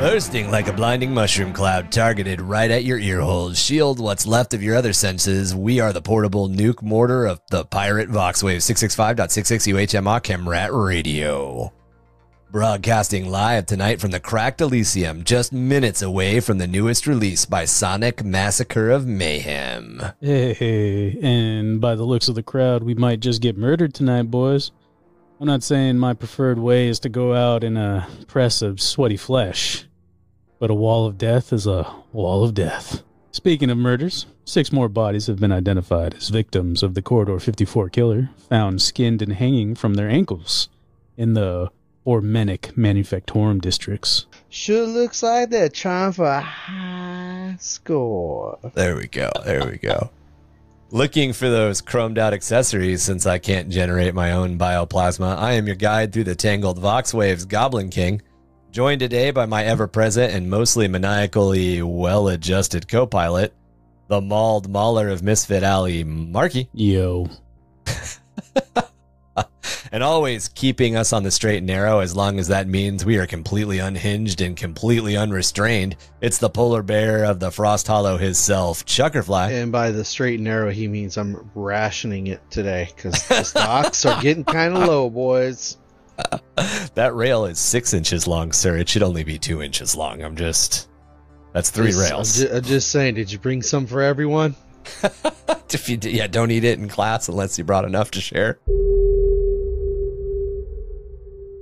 Bursting like a blinding mushroom cloud targeted right at your ear holes. Shield what's left of your other senses. We are the portable nuke mortar of the pirate Voxwave 665.66 UHMA Chemrat Radio. Broadcasting live tonight from the Cracked Elysium, just minutes away from the newest release by Sonic Massacre of Mayhem. Hey, and by the looks of the crowd, we might just get murdered tonight, boys. I'm not saying my preferred way is to go out in a press of sweaty flesh, but a wall of death is a wall of death. Speaking of murders, 6 more bodies have been identified as victims of the Corridor 54 killer, found skinned and hanging from their ankles in the Ormenic Manufactorum districts. Sure looks like they're trying for a high score. There we go, there we go. Looking for those chromed out accessories since I can't generate my own bioplasma. I am your guide through the tangled vox waves, Goblin King, joined today by my ever-present and mostly maniacally well-adjusted co-pilot, the mauled mauler of Misfit Alley, Marky. Yo. And always keeping us on the straight and narrow, as long as that means we are completely unhinged and completely unrestrained. It's the polar bear of the Frost Hollow himself, Chuckerfly. And by the straight and narrow, he means I'm rationing it today, because the stocks are getting kind of low, boys. That rail is 6 inches long, sir. It should only be 2 inches long. I'm just... That's 3 rails. I'm just saying, did you bring some for everyone? If you did, yeah, don't eat it in class unless you brought enough to share.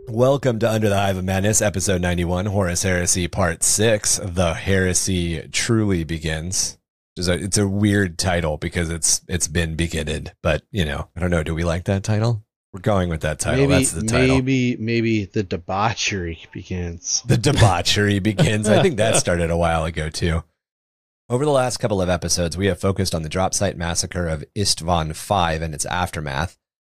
Welcome to Under the Hive of Madness, episode 91, Horus Heresy, part 6, The Heresy Truly Begins. It's a weird title because it's been beginned, but, you know, I don't know, do we like that title? We're going with that title, that's the title. Maybe The Debauchery Begins. The Debauchery Begins, I think that started a while ago, too. Over the last couple of episodes, we have focused on the drop site massacre of Isstvan V and its aftermath,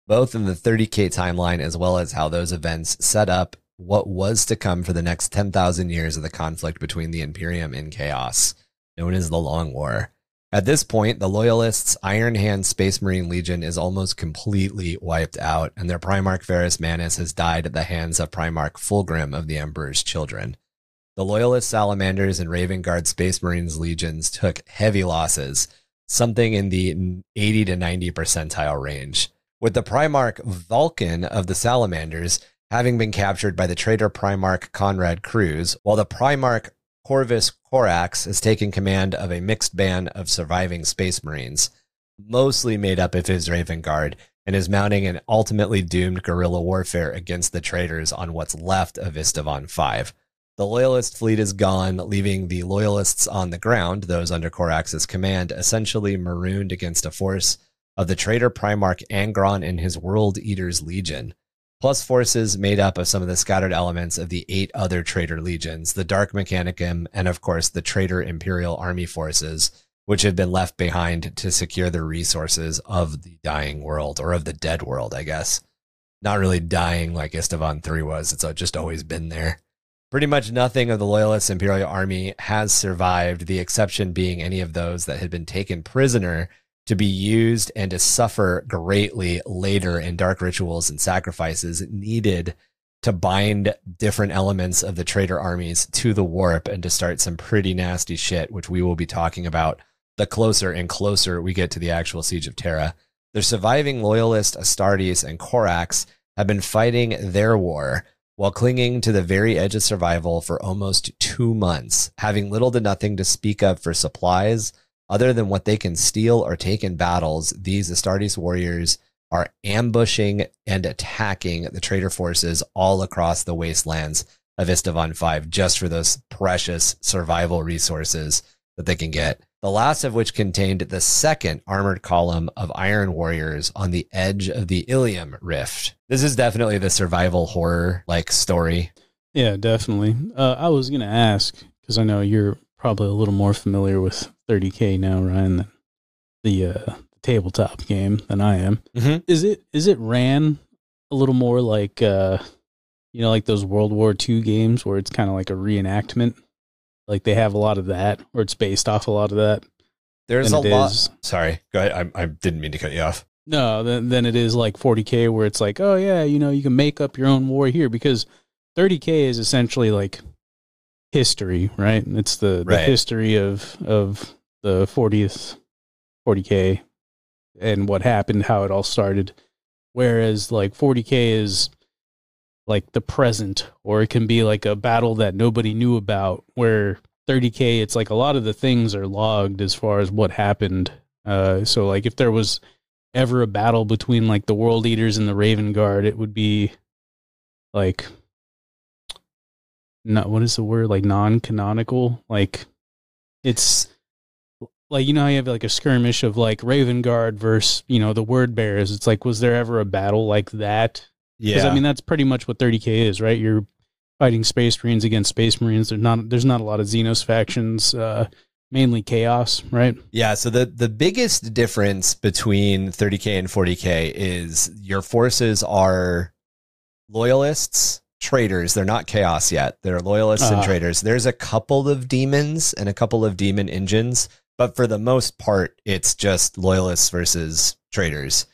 both in the 30K timeline as well as how those events set up what was to come for the next 10,000 years of the conflict between the Imperium and Chaos, known as the Long War. At this point, the Loyalists' Iron Hand Space Marine Legion is almost completely wiped out, and their Primarch Varus Manus has died at the hands of Primarch Fulgrim of the Emperor's Children. The Loyalist Salamanders and Raven Guard Space Marines Legions took heavy losses, something in the 80 to 90 percentile range, with the Primarch Vulcan of the Salamanders having been captured by the traitor Primarch Conrad Cruz, while the Primarch Corvus Corax has taken command of a mixed band of surviving Space Marines, mostly made up of his Raven Guard, and is mounting an ultimately doomed guerrilla warfare against the traitors on what's left of Isstvan V. The Loyalist fleet is gone, leaving the Loyalists on the ground, those under Corax's command, essentially marooned against a force of the traitor Primarch Angron and his World Eaters Legion, plus forces made up of some of the scattered elements of the 8 other traitor legions, the Dark Mechanicum, and of course the traitor Imperial Army forces, which have been left behind to secure the resources of the dying world, or of the dead world, I guess. Not really dying like Isstvan III was, it's just always been there. Pretty much nothing of the Loyalist Imperial Army has survived, the exception being any of those that had been taken prisoner to be used and to suffer greatly later in dark rituals and sacrifices needed to bind different elements of the traitor armies to the warp and to start some pretty nasty shit, which we will be talking about the closer and closer we get to the actual Siege of Terra. The surviving Loyalist Astartes and Corax have been fighting their war while clinging to the very edge of survival for almost 2 months, having little to nothing to speak of for supplies, other than what they can steal or take in battles. These Astartes warriors are ambushing and attacking the traitor forces all across the wastelands of Isstvan V just for those precious survival resources that they can get, the last of which contained the 2nd armored column of Iron Warriors on the edge of the Ilium Rift. This is definitely the survival horror-like story. Yeah, definitely. I was going to ask, because I know you're probably a little more familiar with 30K now, Ryan, than the tabletop game than I am. Mm-hmm. Is it ran a little more like you know, like those World War II games where it's kind of like a reenactment? Like they have a lot of that, or it's based off a lot of that. There's a lot. Sorry, go ahead. I didn't mean to cut you off. No, then it is like 40K where it's like, oh yeah, you know, you can make up your own war here, because 30K is essentially like history, right? It's the history of the 40K and what happened, how it all started. Whereas like 40K is like the present, or it can be like a battle that nobody knew about, where 30K, it's like a lot of the things are logged as far as what happened. So like if there was ever a battle between like the World Eaters and the Raven Guard, it would be like, not, what is the word? Like non-canonical. Like it's like, you know how you have like a skirmish of like Raven Guard versus, you know, the Word Bearers. It's like, was there ever a battle like that? Yeah. Cause I mean, that's pretty much what 30K is, right? You're fighting Space Marines against Space Marines. There's not a lot of Xenos factions, mainly Chaos, right? Yeah, so the biggest difference between 30K and 40K is your forces are loyalists, traitors. They're not Chaos yet. They're loyalists and traitors. There's a couple of demons and a couple of demon engines, but for the most part, it's just loyalists versus traitors.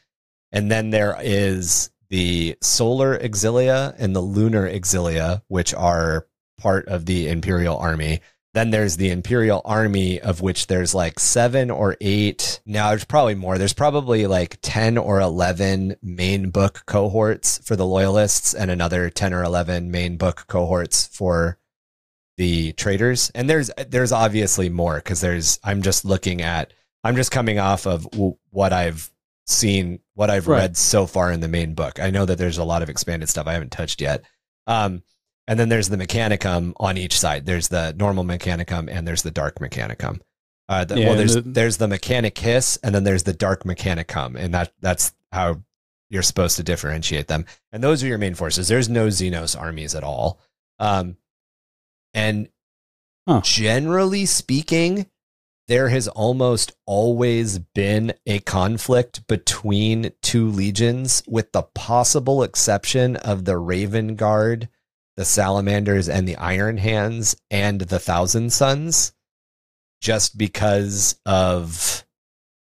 And then there is the Solar Exilia and the Lunar Exilia, which are part of the Imperial Army. Then there's the Imperial Army, of which there's like 7 or 8. Now there's probably more. There's probably like 10 or 11 main book cohorts for the loyalists and another 10 or 11 main book cohorts for the traitors. And there's obviously more, because I'm just coming off of what I've seen, what I've read so far in the main book. I know that there's a lot of expanded stuff I haven't touched yet. And then there's the Mechanicum on each side. There's the normal Mechanicum and there's the Dark Mechanicum. There's the Mechanicus and then there's the Dark Mechanicum. And that's how you're supposed to differentiate them. And those are your main forces. There's no Xenos armies at all. Generally speaking, there has almost always been a conflict between two legions, with the possible exception of the Raven Guard, the Salamanders and the Iron Hands and the Thousand Sons, just because of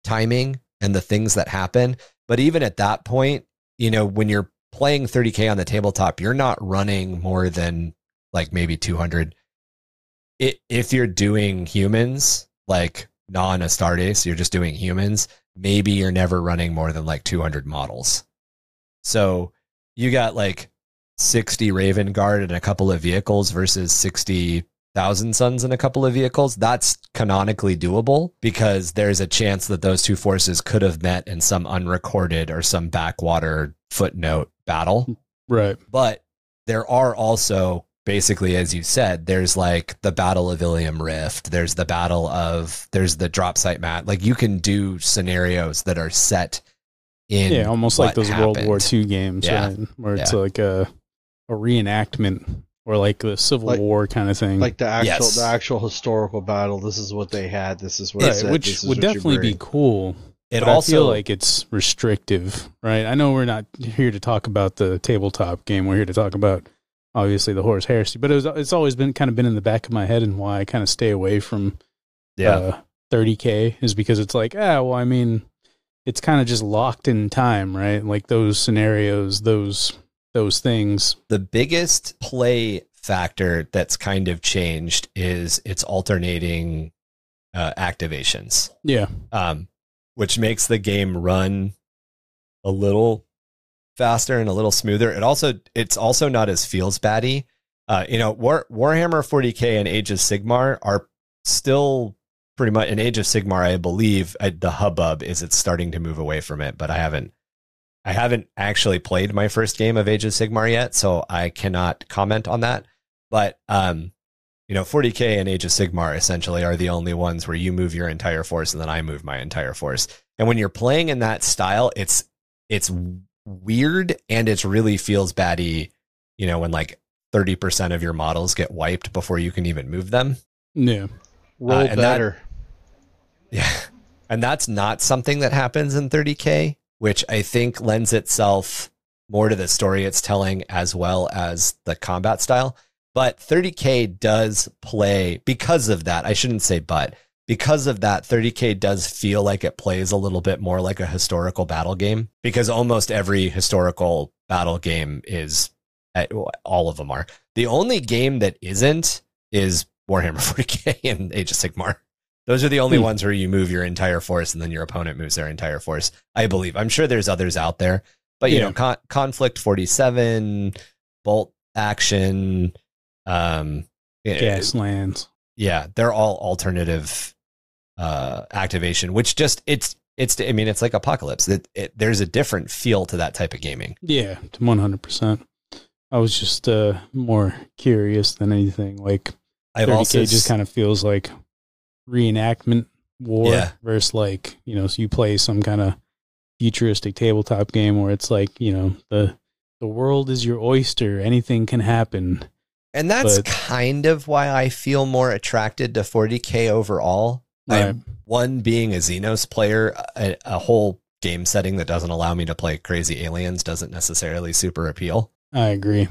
timing and the things that happen. But even at that point, you know, when you're playing 30K on the tabletop, you're not running more than like maybe 200. If you're doing humans, like non-Astartes, you're just doing humans, maybe you're never running more than like 200 models. So you got like 60 Raven Guard and a couple of vehicles versus 60,000 Sons and a couple of vehicles. That's canonically doable, because there's a chance that those two forces could have met in some unrecorded or some backwater footnote battle. Right. But there are also, basically, as you said, there's like the Battle of Ilium Rift. There's the drop site mat. Like you can do scenarios that are set in. Yeah. Almost like those happened. World War II games, right? Where it's like a reenactment, or like the Civil War kind of thing, like the actual historical battle. This is what they had. This is what it said, which would definitely be cool. It also, I feel like it's restrictive, right? I know we're not here to talk about the tabletop game. We're here to talk about obviously the Horus Heresy, but it's always been kind of in the back of my head, and why I kind of stay away from 30K is because it's like, it's kind of just locked in time, right? Like those scenarios, those things. The biggest play factor that's kind of changed is it's alternating activations. Yeah. Which makes the game run a little faster and a little smoother. It's also not as feels batty. Warhammer 40K and Age of Sigmar are still pretty much in Age of Sigmar. I believe the hubbub is it's starting to move away from it, but I haven't actually played my first game of Age of Sigmar yet, so I cannot comment on that. But, 40K and Age of Sigmar essentially are the only ones where you move your entire force and then I move my entire force. And when you're playing in that style, it's weird, and it really feels batty, you know, when like 30% of your models get wiped before you can even move them. Yeah. Roll better. And that's not something that happens in 30K. Which I think lends itself more to the story it's telling as well as the combat style. But 30K does play, because of that, I shouldn't say but, because of that, 30K does feel like it plays a little bit more like a historical battle game, because almost every historical battle game is, all of them are. The only game that isn't is Warhammer 40K and Age of Sigmar. Those are the only ones where you move your entire force and then your opponent moves their entire force, I believe. I'm sure there's others out there, but you know, Conflict 47, Bolt Action, Gaslands. Yeah, they're all alternative activation, which just it's I mean, it's like Apocalypse. There's a different feel to that type of gaming. Yeah, 100%. I was just more curious than anything. Like 30K just kind of feels like reenactment war versus like, you know, so you play some kind of futuristic tabletop game where it's like, you know, the world is your oyster, anything can happen. And that's kind of why I feel more attracted to 40K overall. Right. One, being a Xenos player, a whole game setting that doesn't allow me to play crazy aliens doesn't necessarily super appeal. I agree.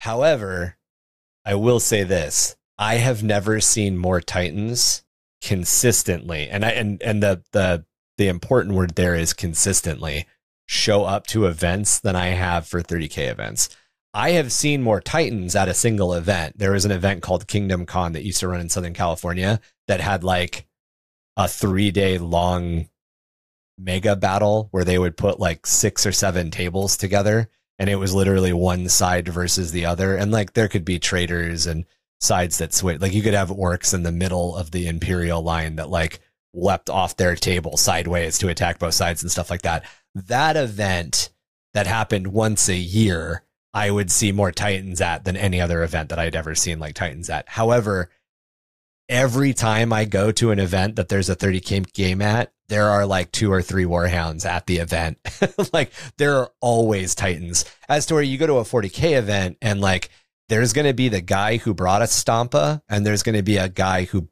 However, I will say this. I have never seen more Titans consistently, and the important word there is consistently, show up to events than I have for 30K events. I have seen more Titans at a single event. There was an event called Kingdom Con that used to run in Southern California that had like a 3-day long mega battle where they would put like 6 or 7 tables together. And it was literally one side versus the other. And like, there could be traders and sides that switch. Like, you could have orcs in the middle of the Imperial line that like leapt off their table sideways to attack both sides and stuff like that. That event that happened once a year, I would see more Titans at than any other event that I'd ever seen like Titans at. However, every time I go to an event that there's a 30K game at, there are like 2 or 3 Warhounds at the event. Like, there are always Titans. As to where you go to a 40K event and like, there's going to be the guy who brought a Stompa and there's going to be a guy who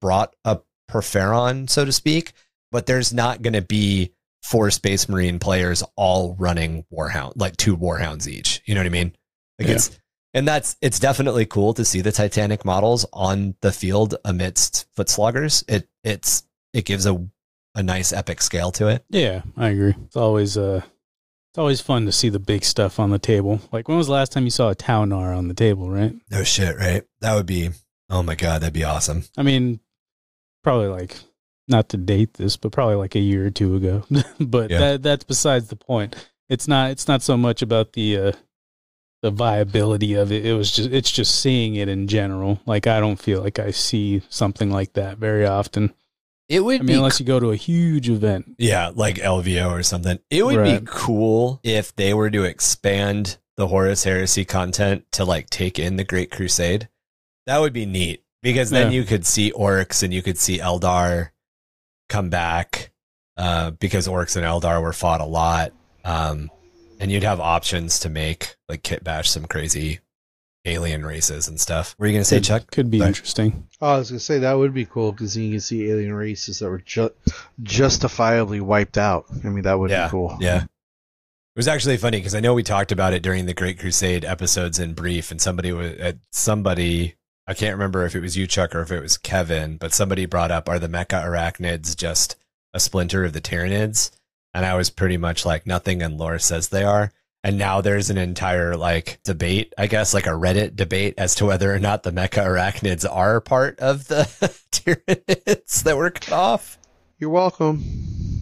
brought a Perferon, so to speak, but there's not going to be 4 Space Marine players all running Warhound, like 2 Warhounds each. You know what I mean? Like, it's definitely cool to see the Titanic models on the field amidst foot sloggers. It gives a nice epic scale to it. Yeah, I agree. It's always fun to see the big stuff on the table. Like, when was the last time you saw a Taunar on the table, right? No shit, right? That would be, oh my God, that'd be awesome. I mean, probably like, not to date this, but probably like a year or 2 ago. But that's besides the point. It's not so much about the viability of it. It's just seeing it in general. Like, I don't feel like I see something like that very often. It would be unless you go to a huge event. Yeah, like LVO or something. It would be cool if they were to expand the Horus Heresy content to like take in the Great Crusade. That would be neat, because then you could see orcs and you could see Eldar come back, because orcs and Eldar were fought a lot. And you'd have options to make like kit bash some crazy alien races and stuff. Were you going to say, Chuck? Could be interesting. Oh, I was going to say that would be cool, because you can see alien races that were justifiably wiped out. I mean, that would be cool. Yeah. It was actually funny, because I know we talked about it during the Great Crusade episodes in brief, and somebody, I can't remember if it was you, Chuck, or if it was Kevin, but somebody brought up, are the Mecha Arachnids just a splinter of the Tyranids? And I was pretty much like, nothing in lore says they are. And now there's an entire like debate, I guess, like a Reddit debate as to whether or not the Mecha Arachnids are part of the Tyranids that were cut off. You're welcome.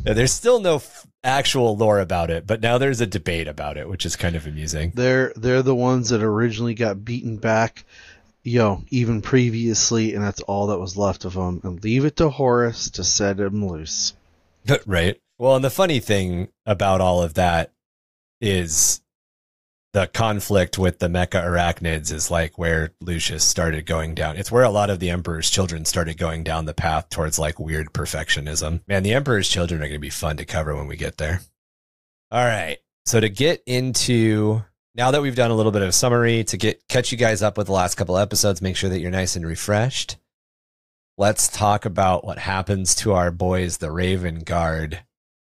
There's still no actual lore about it, but now there's a debate about it, which is kind of amusing. They're the ones that originally got beaten back, even previously, and that's all that was left of them. And leave it to Horus to set him loose. Right. Well, and the funny thing about all of that is the conflict with the Mecha Arachnids is like where Lucius started going down. It's where a lot of the Emperor's Children started going down the path towards like weird perfectionism. Man, the Emperor's Children are going to be fun to cover when we get there. All right. So to get into, now that we've done a little bit of summary to catch you guys up with the last couple episodes, make sure that you're nice and refreshed. Let's talk about what happens to our boys, the Raven Guard,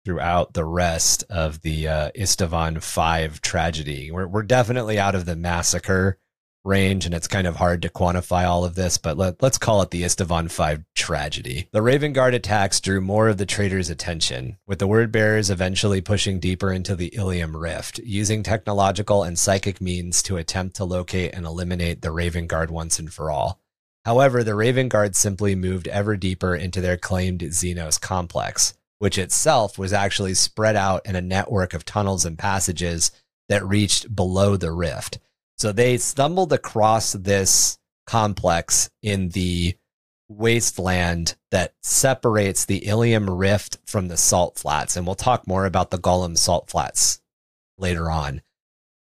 throughout the rest of the Isstvan V tragedy. We're definitely out of the massacre range, and it's kind of hard to quantify all of this, but let's call it the Isstvan V tragedy. The Raven Guard attacks drew more of the traitors' attention, with the Word Bearers eventually pushing deeper into the Ilium Rift, using technological and psychic means to attempt to locate and eliminate the Raven Guard once and for all. However, the Raven Guard simply moved ever deeper into their claimed Xenos complex, which itself was actually spread out in a network of tunnels and passages that reached below the rift. So they stumbled across this complex in the wasteland that separates the Ilium Rift from the Salt Flats. And we'll talk more about the Golem Salt Flats later on.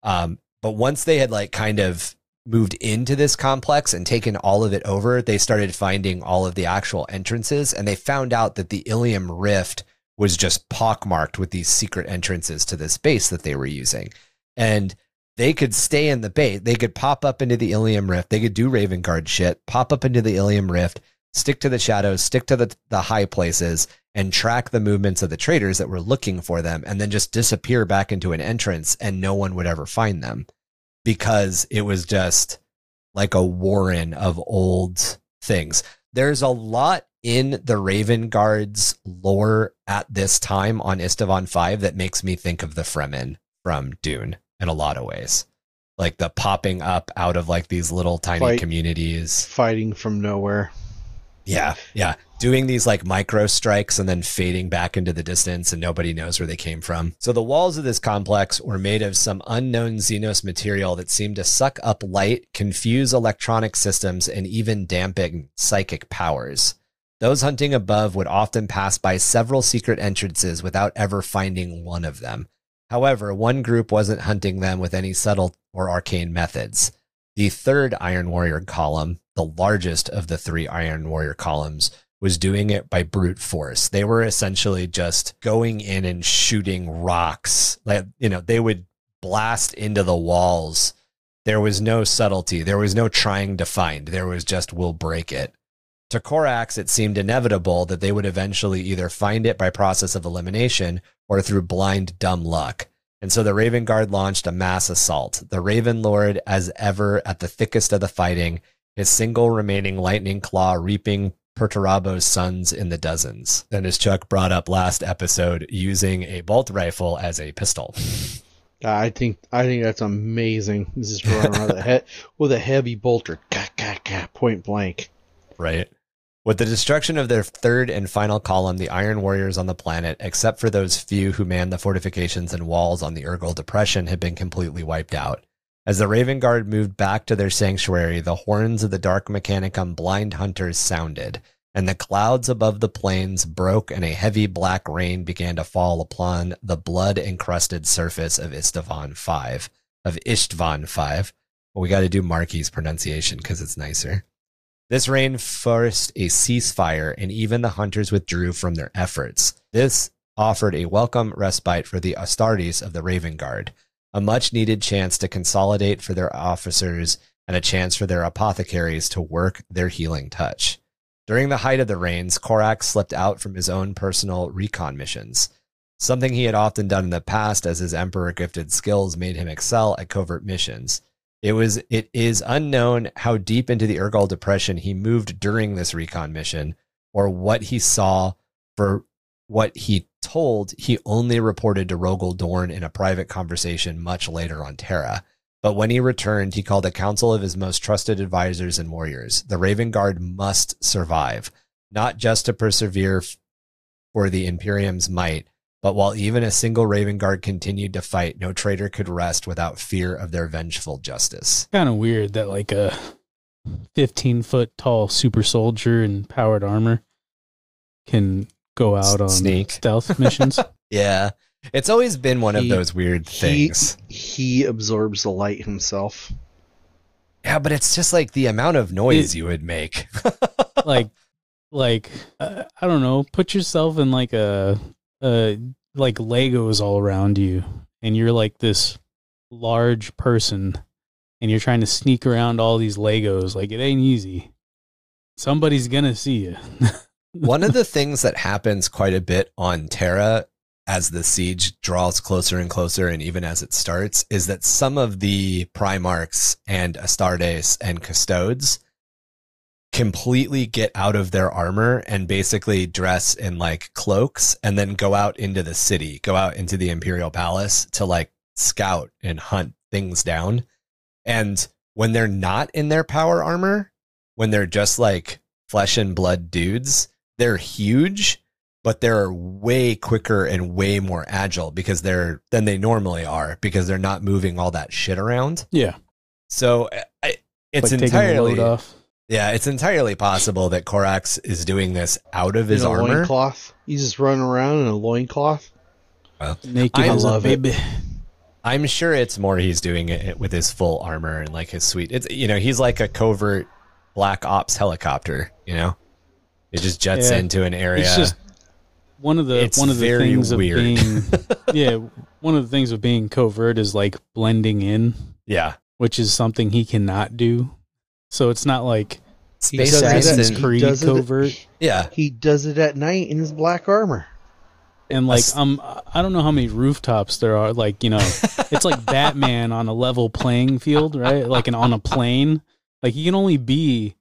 But once they had like kind of moved into this complex and taken all of it over, they started finding all of the actual entrances. And they found out that the Ilium Rift was just pockmarked with these secret entrances to this base that they were using. And they could stay in the base. They could pop up into the Ilium Rift. They could do Raven Guard shit, pop up into the Ilium Rift, stick to the shadows, stick to the high places, and track the movements of the traitors that were looking for them, and then just disappear back into an entrance, and no one would ever find them, because it was just like a warren of old things. There's a lot in the Raven Guard's lore at this time on Isstvan V that makes me think of the Fremen from Dune. In a lot of ways, like the popping up out of like these little tiny communities, fighting from nowhere. Yeah. Yeah. Doing these like micro strikes and then fading back into the distance, and nobody knows where they came from. So the walls of this complex were made of some unknown Xenos material that seemed to suck up light, confuse electronic systems, and even dampen psychic powers. Those hunting above would often pass by several secret entrances without ever finding one of them. However, one group wasn't hunting them with any subtle or arcane methods. The third Iron Warrior column, the largest of the three Iron Warrior columns, was doing it by brute force. They were essentially just going in and shooting rocks. Like, you know, they would blast into the walls. There was no subtlety. There was no trying to find. There was just, we'll break it. To Corax, it seemed inevitable that they would eventually either find it by process of elimination or through blind, dumb luck. And so the Raven Guard launched a mass assault. The Raven Lord, as ever, at the thickest of the fighting, his single remaining lightning claw reaping Perturabo's sons in the dozens. And as Chuck brought up last episode, using a bolt rifle as a pistol. I think that's amazing. This is running around with a heavy bolter, point blank. Right. With the destruction of their third and final column, the Iron Warriors on the planet, except for those few who manned the fortifications and walls on the Urgal Depression, had been completely wiped out. As the Raven Guard moved back to their sanctuary, the horns of the Dark Mechanicum blind hunters sounded, and the clouds above the plains broke and a heavy black rain began to fall upon the blood-encrusted surface of Isstvan V. Well, we got to do Marky's pronunciation because it's nicer. This rain forced a ceasefire, and even the hunters withdrew from their efforts. This offered a welcome respite for the Astartes of the Raven Guard, a much-needed chance to consolidate for their officers and a chance for their apothecaries to work their healing touch. During the height of the rains, Corax slipped out from his own personal recon missions, something he had often done in the past as his Emperor-gifted skills made him excel at covert missions. It is unknown how deep into the Urgal Depression he moved during this recon mission, or what he saw. For what he told, he only reported to Rogel Dorn in a private conversation much later on Terra. But when he returned, he called a council of his most trusted advisors and warriors. The Raven Guard must survive, not just to persevere for the Imperium's might, but while even a single Raven Guard continued to fight, no traitor could rest without fear of their vengeful justice. Kind of weird that like a 15-foot-tall super soldier in powered armor can go out on stealth missions. Yeah. It's always been one of those weird things. He absorbs the light himself. Yeah, but it's just like the amount of noise you would make. I don't know, put yourself in like a... like Legos all around you, and you're like this large person, and you're trying to sneak around all these Legos. Like, it ain't easy. Somebody's gonna see you. One of the things that happens quite a bit on Terra as the siege draws closer and closer, and even as it starts, is that some of the Primarchs and Astartes and Custodes completely get out of their armor and basically dress in like cloaks and then go out into the city, go out into the Imperial Palace to like scout and hunt things down. And when they're not in their power armor, when they're just like flesh and blood dudes, they're huge, but they're way quicker and way more agile because than they normally are, because they're not moving all that shit around. Yeah. So it's like entirely taking the load off. Yeah, it's entirely possible that Corax is doing this out of his armor. Loincloth. He's just running around in a loincloth. Well, naked. I love it. I'm sure it's more he's doing it with his full armor and like his suite. It's, you know, he's like a covert Black Ops helicopter. You know, it just jets into an area. It's just one of the things of being covert is like blending in. Yeah, which is something he cannot do. So it's not like Assassin's Creed covert. Yeah, he does it at night in his black armor. And like I don't know how many rooftops there are. Like, you know, it's like Batman on a level playing field, right? Like on a plane. Like you can only be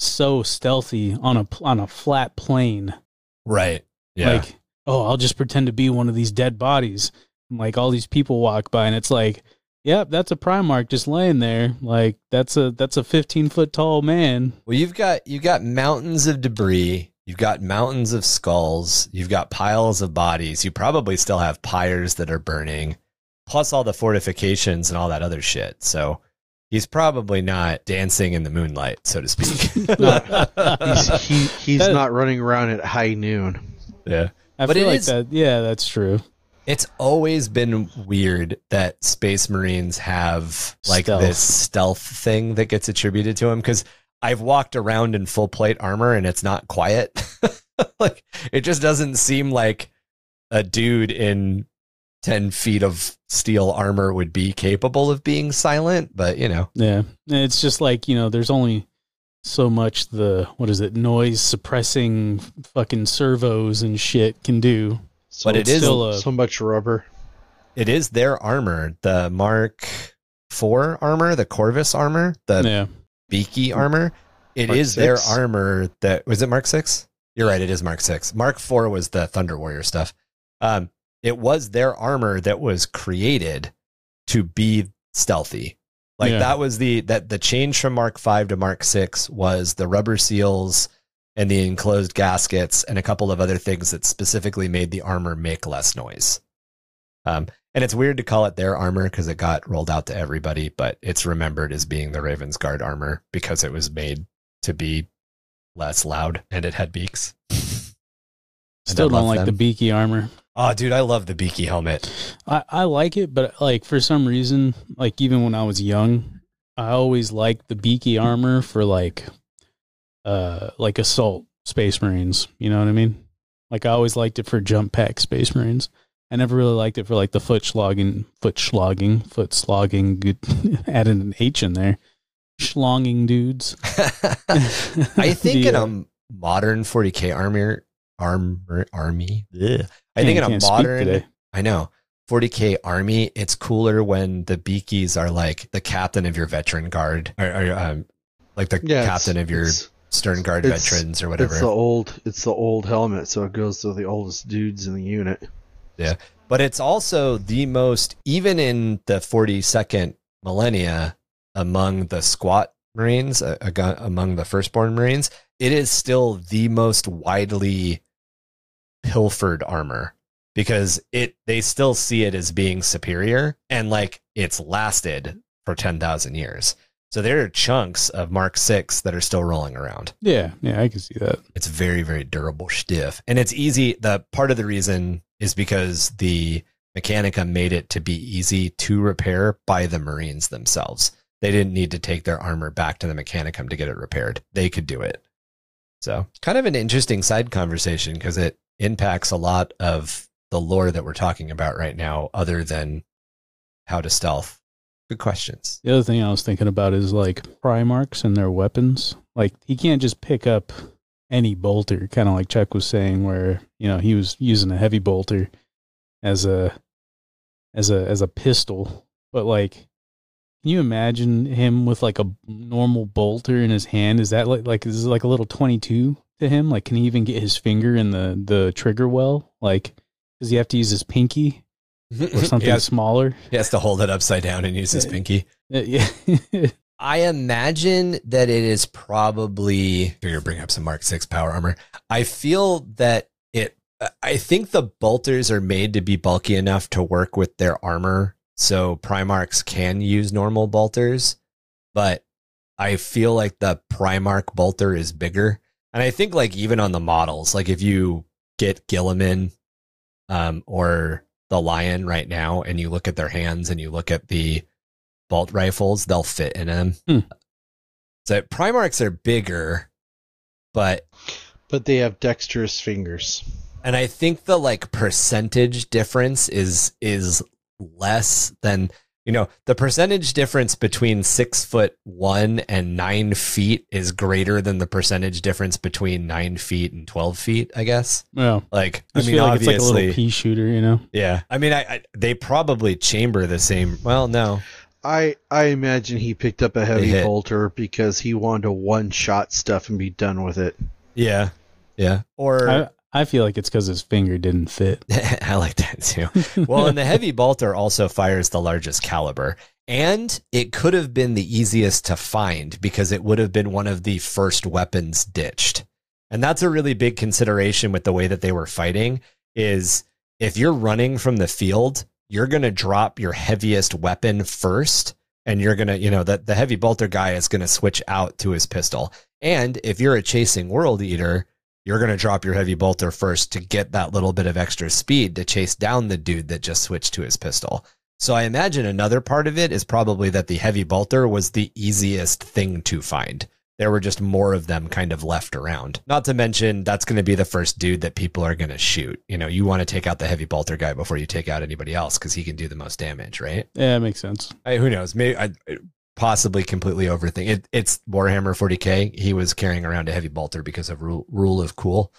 so stealthy on a flat plane, right? Yeah. Like, oh, I'll just pretend to be one of these dead bodies. And like all these people walk by, and it's like, yep, that's a Primarch just laying there. Like that's a 15-foot tall man. Well, you've got mountains of debris, you've got mountains of skulls, you've got piles of bodies. You probably still have pyres that are burning, plus all the fortifications and all that other shit. So he's probably not dancing in the moonlight, so to speak. he's not running around at high noon. Yeah, that's true. It's always been weird that Space Marines have like this stealth thing that gets attributed to them, because I've walked around in full plate armor and it's not quiet. Like it just doesn't seem like a dude in 10 feet of steel armor would be capable of being silent, but you know. Yeah. It's just like, you know, there's only so much noise suppressing fucking servos and shit can do. So but it is still so much rubber. It is their armor, the Mark IV armor, the Corvus armor, the Beaky armor. It Mark is 6. Their armor that was it Mark VI? You're right, it is Mark VI. Mark IV was the Thunder Warrior stuff. It was their armor that was created to be stealthy. Like that was the change from Mark V to Mark VI was the rubber seals and the enclosed gaskets and a couple of other things that specifically made the armor make less noise. And it's weird to call it their armor because it got rolled out to everybody, but it's remembered as being the Raven's Guard armor because it was made to be less loud and it had beaks. Still don't like the beaky armor. Oh, dude, I love the beaky helmet. I like it, but like for some reason, like even when I was young, I always liked the beaky armor for like assault Space Marines, you know what I mean? Like I always liked it for jump pack Space Marines. I never really liked it for like the foot slogging good, added an H in there. Schlonging dudes. I think in a modern 40K army. Ugh. I think in a modern 40K army, it's cooler when the beakies are like the captain of your veteran guard or captain of your Stern Guard veterans or whatever. It's the old helmet, so it goes to the oldest dudes in the unit. Yeah, but it's also the most, even in the 42nd millennia, among the squat Marines, among the firstborn Marines, it is still the most widely pilfered armor because they still see it as being superior, and like it's lasted for 10,000 years. So there are chunks of Mark VI that are still rolling around. Yeah, I can see that. It's very, very durable, stiff. And it's easy. The part of the reason is because the Mechanicum made it to be easy to repair by the Marines themselves. They didn't need to take their armor back to the Mechanicum to get it repaired. They could do it. So kind of an interesting side conversation because it impacts a lot of the lore that we're talking about right now, other than how to stealth. Good questions. The other thing I was thinking about is like Primarchs and their weapons. Like he can't just pick up any bolter, kind of like Chuck was saying, where, you know, he was using a heavy bolter. as a pistol, but like, can you imagine him with like a normal bolter in his hand? Is that like is it like a little 22 to him? Like, can he even get his finger in the trigger well? Like, does he have to use his pinky or something smaller? He has to hold it upside down and use his pinky. Yeah. I imagine that it is probably, you're bringing up some Mark 6 power armor. I feel that I think the bolters are made to be bulky enough to work with their armor. So Primarchs can use normal bolters, but I feel like the Primarch bolter is bigger. And I think like even on the models, like if you get Gilliman or the Lion right now, and you look at their hands and you look at the bolt rifles, they'll fit in them. Hmm. So Primarchs are bigger, but they have dexterous fingers. And I think the like percentage difference is less than, you know, the percentage difference between 6'1" and 9 feet is greater than the percentage difference between 9 feet and 12 feet, I guess. Yeah. Like, I mean, like obviously it's like a little pea shooter, you know? Yeah. I mean, I they probably chamber the same. Well, no. I imagine he picked up a heavy bolter because he wanted to one-shot stuff and be done with it. Yeah. Yeah. Or I feel like it's because his finger didn't fit. I like that too. Well, and the heavy bolter also fires the largest caliber, and it could have been the easiest to find because it would have been one of the first weapons ditched. And that's a really big consideration with the way that they were fighting is if you're running from the field, you're going to drop your heaviest weapon first. And you're going to, you know, that the heavy bolter guy is going to switch out to his pistol. And if you're a chasing World Eater, you're going to drop your heavy bolter first to get that little bit of extra speed to chase down the dude that just switched to his pistol. So I imagine another part of it is probably that the heavy bolter was the easiest thing to find. There were just more of them kind of left around. Not to mention, that's going to be the first dude that people are going to shoot. You know, you want to take out the heavy bolter guy before you take out anybody else because he can do the most damage, right? Yeah, it makes sense. Who knows? Maybe possibly completely overthink it. It's Warhammer 40k. He was carrying around a heavy bolter because of rule of cool.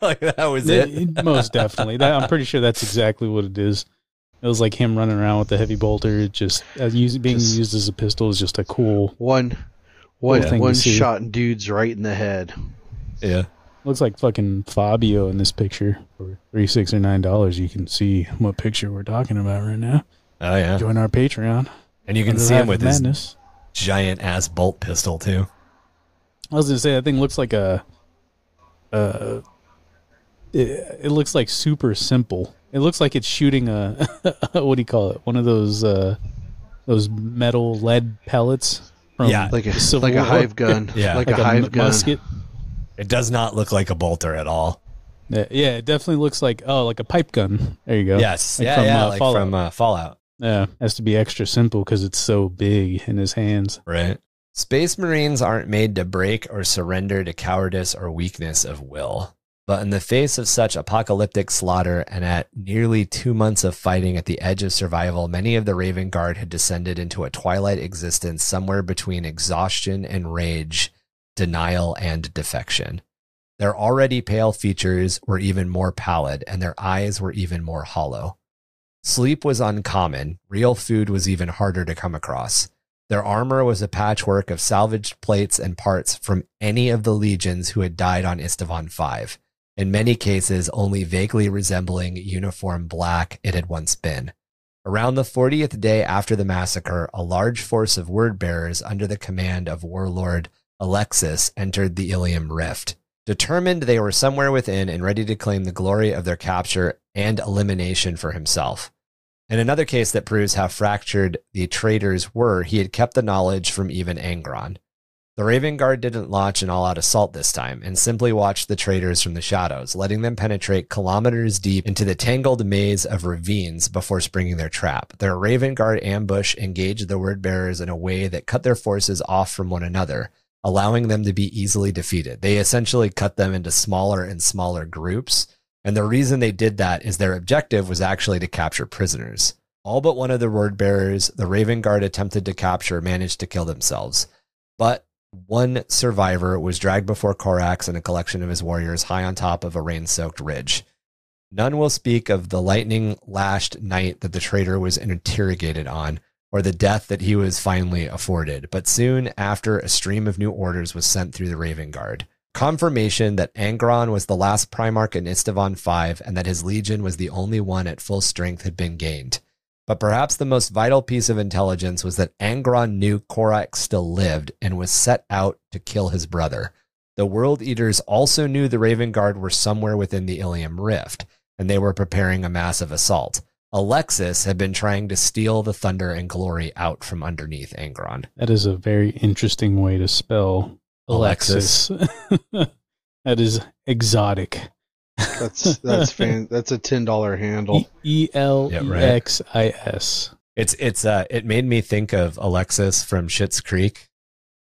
Like that was it. Most definitely. I'm pretty sure that's exactly what it is. It was like him running around with the heavy bolter, just being used as a pistol is just a cool one shot and dudes right in the head. Yeah, looks like fucking Fabio in this picture for $3, $6, or $9. You can see what picture we're talking about right now. Oh yeah, join our Patreon. And you can see him with his giant-ass bolt pistol, too. I was going to say, that thing looks like it looks like super simple. It looks like it's shooting what do you call it? One of those metal lead pellets. Like a hive gun. Yeah. Like a hive gun. Musket. It does not look like a bolter at all. Yeah, it definitely looks like a pipe gun. There you go. Yes. Like Fallout. Yeah, has to be extra simple because it's so big in his hands. Right. Space Marines aren't made to break or surrender to cowardice or weakness of will. But in the face of such apocalyptic slaughter and at nearly 2 months of fighting at the edge of survival, many of the Raven Guard had descended into a twilight existence somewhere between exhaustion and rage, denial and defection. Their already pale features were even more pallid, and their eyes were even more hollow. Sleep was uncommon. Real food was even harder to come across. Their armor was a patchwork of salvaged plates and parts from any of the legions who had died on Isstvan V, in many cases only vaguely resembling uniform black it had once been. Around the 40th day after the massacre, a large force of Word Bearers under the command of Warlord Alexis entered the Ilium Rift. Determined they were somewhere within and ready to claim the glory of their capture and elimination for himself. In another case that proves how fractured the traitors were, he had kept the knowledge from even Angron. The Raven Guard didn't launch an all-out assault this time and simply watched the traitors from the shadows, letting them penetrate kilometers deep into the tangled maze of ravines before springing their trap. Their Raven Guard ambush engaged the Word Bearers in a way that cut their forces off from one another, allowing them to be easily defeated. They essentially cut them into smaller and smaller groups, and the reason they did that is their objective was actually to capture prisoners. All but one of the Word Bearers the Raven Guard attempted to capture managed to kill themselves, but one survivor was dragged before Corax and a collection of his warriors high on top of a rain-soaked ridge. None will speak of the lightning-lashed night that the traitor was interrogated on, or the death that he was finally afforded, but soon after a stream of new orders was sent through the Raven Guard. Confirmation that Angron was the last Primarch in Isstvan V and that his legion was the only one at full strength had been gained. But perhaps the most vital piece of intelligence was that Angron knew Corax still lived and was set out to kill his brother. The World Eaters also knew the Raven Guard were somewhere within the Ilium Rift, and they were preparing a massive assault. Alexis had been trying to steal the thunder and glory out from underneath Angron. That is a very interesting way to spell Alexis. That is exotic. That's a $10 handle. ELEXIS. It made me think of Alexis from Schitt's Creek,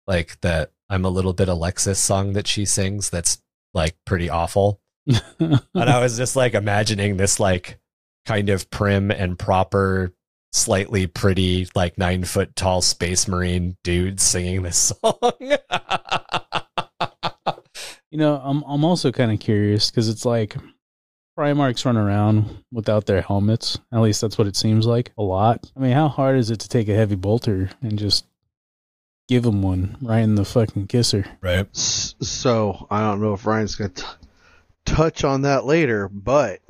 like that I'm a Little Bit Alexis song that she sings. That's like pretty awful. And I was just like imagining this like kind of prim and proper, slightly pretty, like 9 foot tall space marine dude singing this song. You know, I'm also kind of curious because it's like Primarchs run around without their helmets. At least that's what it seems like a lot. I mean, how hard is it to take a heavy bolter and just give him one right in the fucking kisser? Right. So I don't know if Ryan's going to touch on that later, but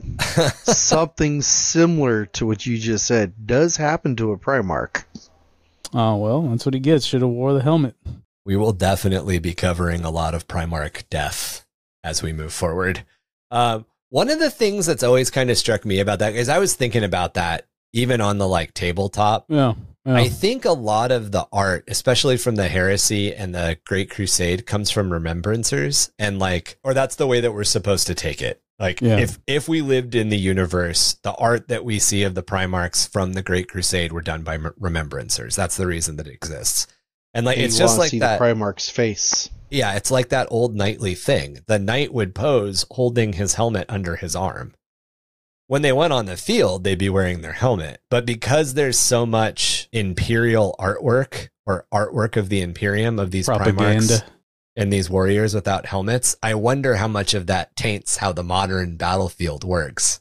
something similar to what you just said does happen to a Primarch. Oh, well, that's what he gets. Should have wore the helmet. We will definitely be covering a lot of Primarch death as we move forward. One of the things that's always kind of struck me about that is I was thinking about that even on the like tabletop. Yeah. I think a lot of the art, especially from the Heresy and the Great Crusade, comes from Remembrancers, and like, or that's the way that we're supposed to take it. Like, yeah. If we lived in the universe, the art that we see of the Primarchs from the Great Crusade were done by Remembrancers. That's the reason that it exists. And like, it's just like that Primarch's face. Yeah, it's like that old knightly thing. The knight would pose holding his helmet under his arm. When they went on the field, they'd be wearing their helmet. But because there's so much Imperial artwork or artwork of the Imperium of these Primarchs and these warriors without helmets, I wonder how much of that taints how the modern battlefield works.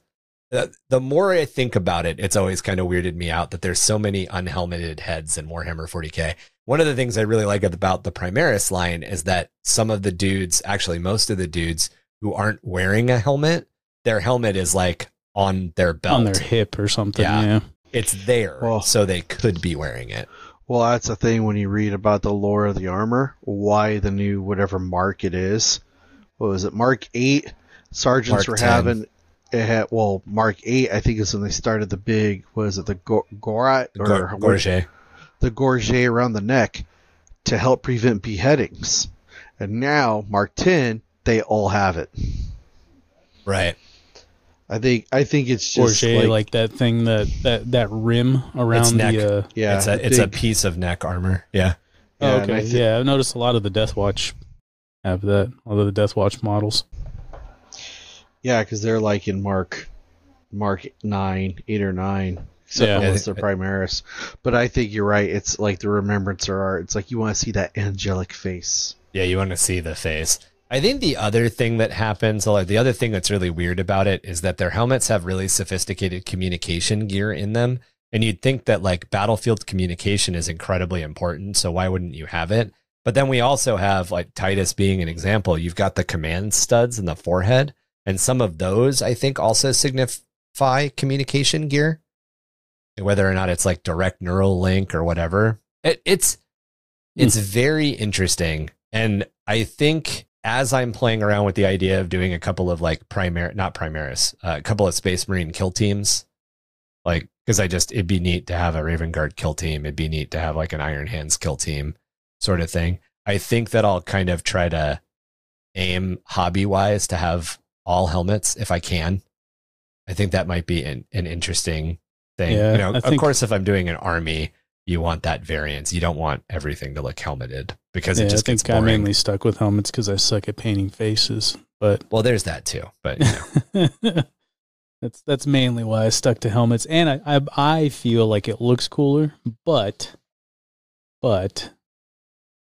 The more I think about it, it's always kind of weirded me out that there's so many unhelmeted heads in Warhammer 40K. One of the things I really like about the Primaris line is that some of the dudes, actually most of the dudes who aren't wearing a helmet, their helmet is like on their belt, on their hip or something. Yeah. It's there. Well, so they could be wearing it. Well, that's the thing when you read about the lore of the armor, why the new, whatever mark it is, what was it? Mark 8 sergeants were having it had, well, Mark 8, I think is when they started the big, was it the Gorat or Gorget, the Gorget around the neck to help prevent beheadings. And now Mark 10, they all have it. Right. I think it's just Gorget, like that thing that rim around neck. The yeah, it's a piece of neck armor. Yeah. Oh, okay. Yeah, I've noticed a lot of the Death Watch have that. Although the Death Watch models. Yeah, because they're like in Mark 8 or 9, except unless they're Primaris. But I think you're right. It's like the Remembrancer art. It's like you want to see that angelic face. Yeah, you want to see the face. I think the other thing that happens, like the other thing that's really weird about it, is that their helmets have really sophisticated communication gear in them. And you'd think that like battlefield communication is incredibly important. So why wouldn't you have it? But then we also have, like Titus being an example, you've got the command studs in the forehead. And some of those, I think, also signify communication gear, whether or not it's like direct neural link or whatever. It's very interesting. And I think, as I'm playing around with the idea of doing a couple of like a couple of Space Marine kill teams, like, because it'd be neat to have a Raven Guard kill team. It'd be neat to have like an Iron Hands kill team sort of thing. I think that I'll kind of try to aim hobby wise to have all helmets if I can. I think that might be an interesting thing. Yeah, you know, of course, if I'm doing an army, you want that variance. You don't want everything to look helmeted because it just gets boring. I mainly stuck with helmets because I suck at painting faces. But well, there's that too. But you know. that's mainly why I stuck to helmets, and I feel like it looks cooler. But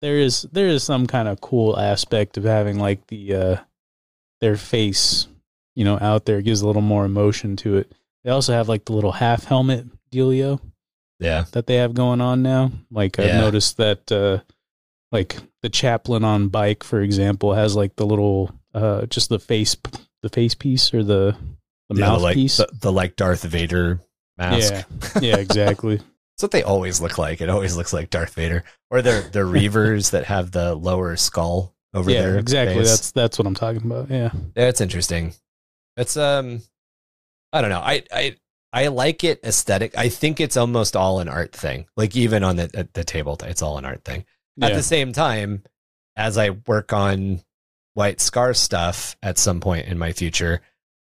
there is some kind of cool aspect of having like their face you know, out there. It gives a little more emotion to it. They also have like the little half helmet dealio. Yeah. That they have going on now. Like I've noticed that like the chaplain on bike, for example, has like the little just the face piece or the mouthpiece. Like, the like Darth Vader mask. Yeah, yeah, exactly. That's what they always look like. It always looks like Darth Vader. Or they're Reavers that have the lower skull over there. Yeah, exactly. Face. That's what I'm talking about. Yeah. That's interesting. That's I don't know. I like it aesthetic. I think it's almost all an art thing. Like even on the table, it's all an art thing. Yeah. At the same time, as I work on White Scar stuff at some point in my future,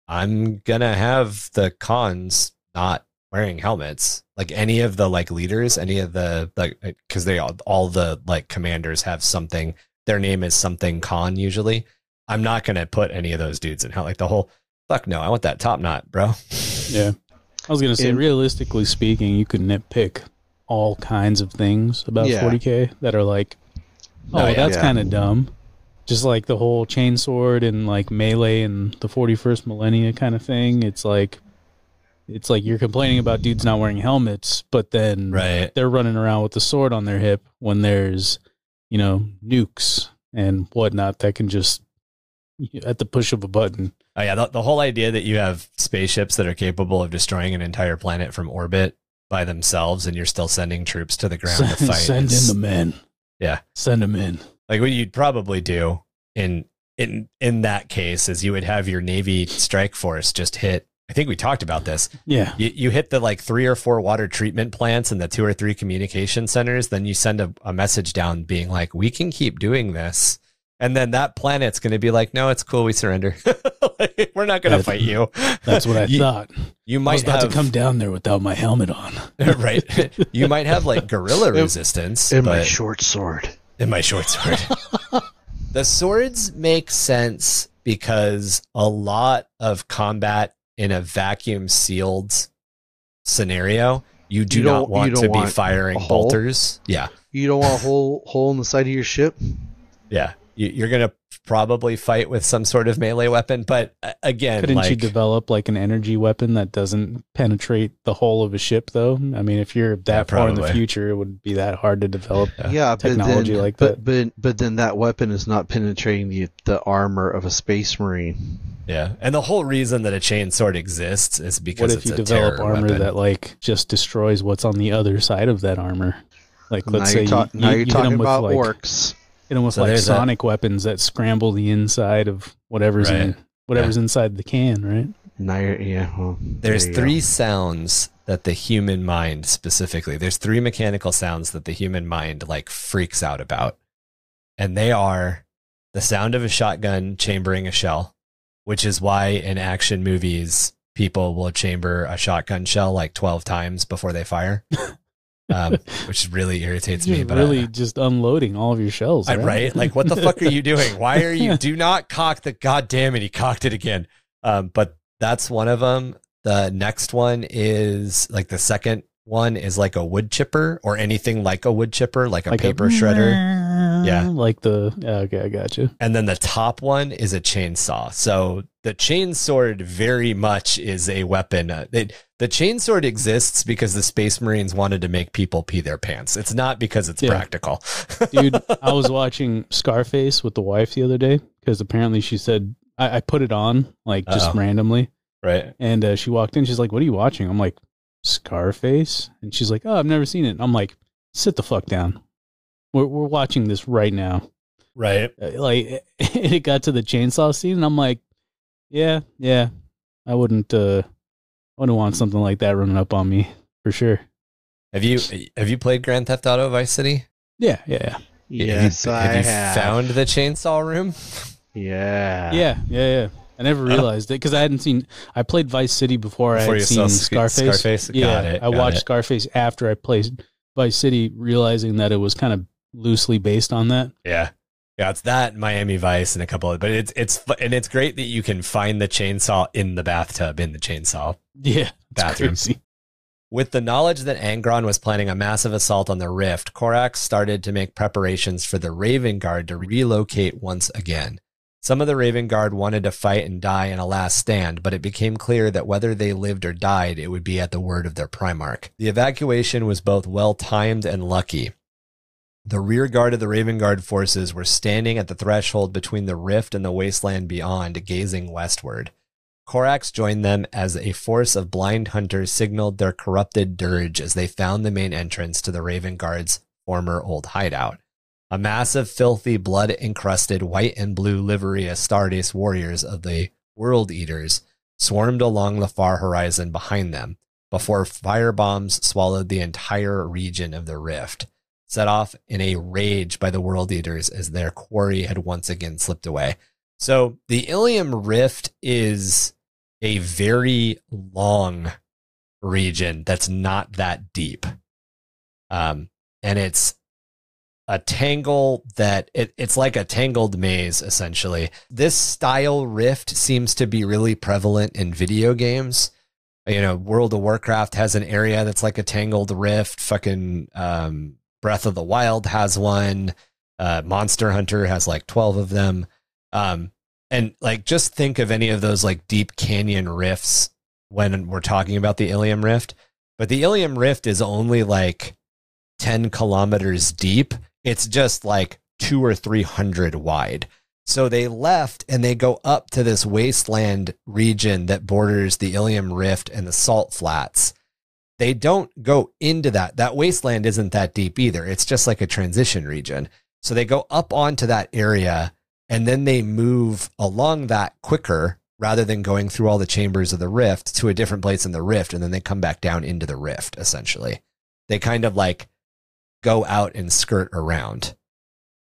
I'm gonna have the cons not wearing helmets. Like any of the like leaders, any of the like, because they all the like commanders have something. Their name is something con usually. I'm not gonna put any of those dudes in hell. Like the whole fuck no. I want that top knot, bro. Yeah. I was going to say, realistically speaking, you could nitpick all kinds of things about 40K that are like, oh, that's kind of dumb. Just like the whole chainsword and like melee and the 41st millennia kind of thing. It's like you're complaining about dudes not wearing helmets, but then they're running around with the sword on their hip when there's, you know, nukes and whatnot that can just, at the push of a button. Oh yeah, the whole idea that you have spaceships that are capable of destroying an entire planet from orbit by themselves, and you're still sending troops to the ground to fight. Send in the men. Yeah, send them in. Like what you'd probably do in that case is you would have your Navy strike force just hit. I think we talked about this. Yeah, you hit the like 3 or 4 water treatment plants and the 2 or 3 communication centers. Then you send a message down being like, "We can keep doing this." And then that planet's going to be like, no, it's cool. We surrender. Like, we're not going to fight you. That's what I thought. You might have to come down there without my helmet on. Right. You might have like guerrilla resistance. In my short sword. In my short sword. The swords make sense because a lot of combat in a vacuum sealed scenario, you don't want to be firing bolters. Yeah. You don't want a hole in the side of your ship. Yeah. You're going to probably fight with some sort of melee weapon, but again, couldn't you develop like an energy weapon that doesn't penetrate the hull of a ship though? I mean, if you're that far in the future, it would be that hard to develop technology like that. But then that weapon is not penetrating the armor of a space marine. Yeah. And the whole reason that a chain sword exists is because it's a terror weapon. What if you develop armor that like just destroys what's on the other side of that armor? Like let's say you're talking about orcs. It almost like sonic weapons that scramble the inside of whatever's inside the can, right? Well, there's 3 sounds that the human mind specifically. There's 3 mechanical sounds that the human mind like freaks out about, and they are the sound of a shotgun chambering a shell, which is why in action movies people will chamber a shotgun shell like 12 times before they fire. Which really irritates me. But really just unloading all of your shells. Right? Like, what the fuck are you doing? Why are you... Do not cock the... God damn it, he cocked it again. But that's one of them. The next one is... Like, the second one is like a wood chipper or anything like a wood chipper, like a paper shredder. Yeah. Like the... Okay, I got you. And then the top one is a chainsaw. So the chainsword very much is a weapon. The chainsword exists because the Space Marines wanted to make people pee their pants. It's not because it's practical. Dude, I was watching Scarface with the wife the other day because apparently she said, I put it on like just randomly. Right. And she walked in. She's like, what are you watching? I'm like, Scarface? And she's like, oh, I've never seen it. And I'm like, sit the fuck down. We're watching this right now. Right. Like, and it got to the chainsaw scene and I'm like, yeah. I wouldn't want something like that running up on me for sure. Have you played Grand Theft Auto Vice City? Yeah. Yes, I have. You found the chainsaw room? Yeah. I never realized it because I hadn't seen. I played Vice City before I had seen Scarface. I watched Scarface after I played Vice City, realizing that it was kind of loosely based on that. Yeah, it's that Miami Vice and a couple of, but it's great that you can find the chainsaw in the bathtub in the chainsaw. Yeah, bathroom. Crazy. With the knowledge that Angron was planning a massive assault on the Rift, Corax started to make preparations for the Raven Guard to relocate once again. Some of the Raven Guard wanted to fight and die in a last stand, but it became clear that whether they lived or died, it would be at the word of their Primarch. The evacuation was both well-timed and lucky. The rear guard of the Raven Guard forces were standing at the threshold between the rift and the wasteland beyond, gazing westward. Corax joined them as a force of blind hunters signaled their corrupted dirge as they found the main entrance to the Raven Guard's former old hideout. A mass of filthy, blood-encrusted white and blue livery Astartes warriors of the World Eaters swarmed along the far horizon behind them, before firebombs swallowed the entire region of the rift, set off in a rage by the World Eaters as their quarry had once again slipped away. So the Ilium Rift is a very long region that's not that deep. And it's a tangle that it's like a tangled maze, essentially. This style rift seems to be really prevalent in video games. You know, World of Warcraft has an area that's like a tangled rift. Fucking Breath of the Wild has one. Monster Hunter has like 12 of them. And like, just think of any of those like deep canyon rifts when we're talking about the Ilium Rift. But the Ilium Rift is only like 10 kilometers deep. It's just like 200 or 300 wide. So they left and they go up to this wasteland region that borders the Ilium Rift and the Salt Flats. They don't go into that. That wasteland isn't that deep either. It's just like a transition region. So they go up onto that area and then they move along that quicker rather than going through all the chambers of the rift to a different place in the rift. And then they come back down into the rift, essentially. They kind of like go out and skirt around.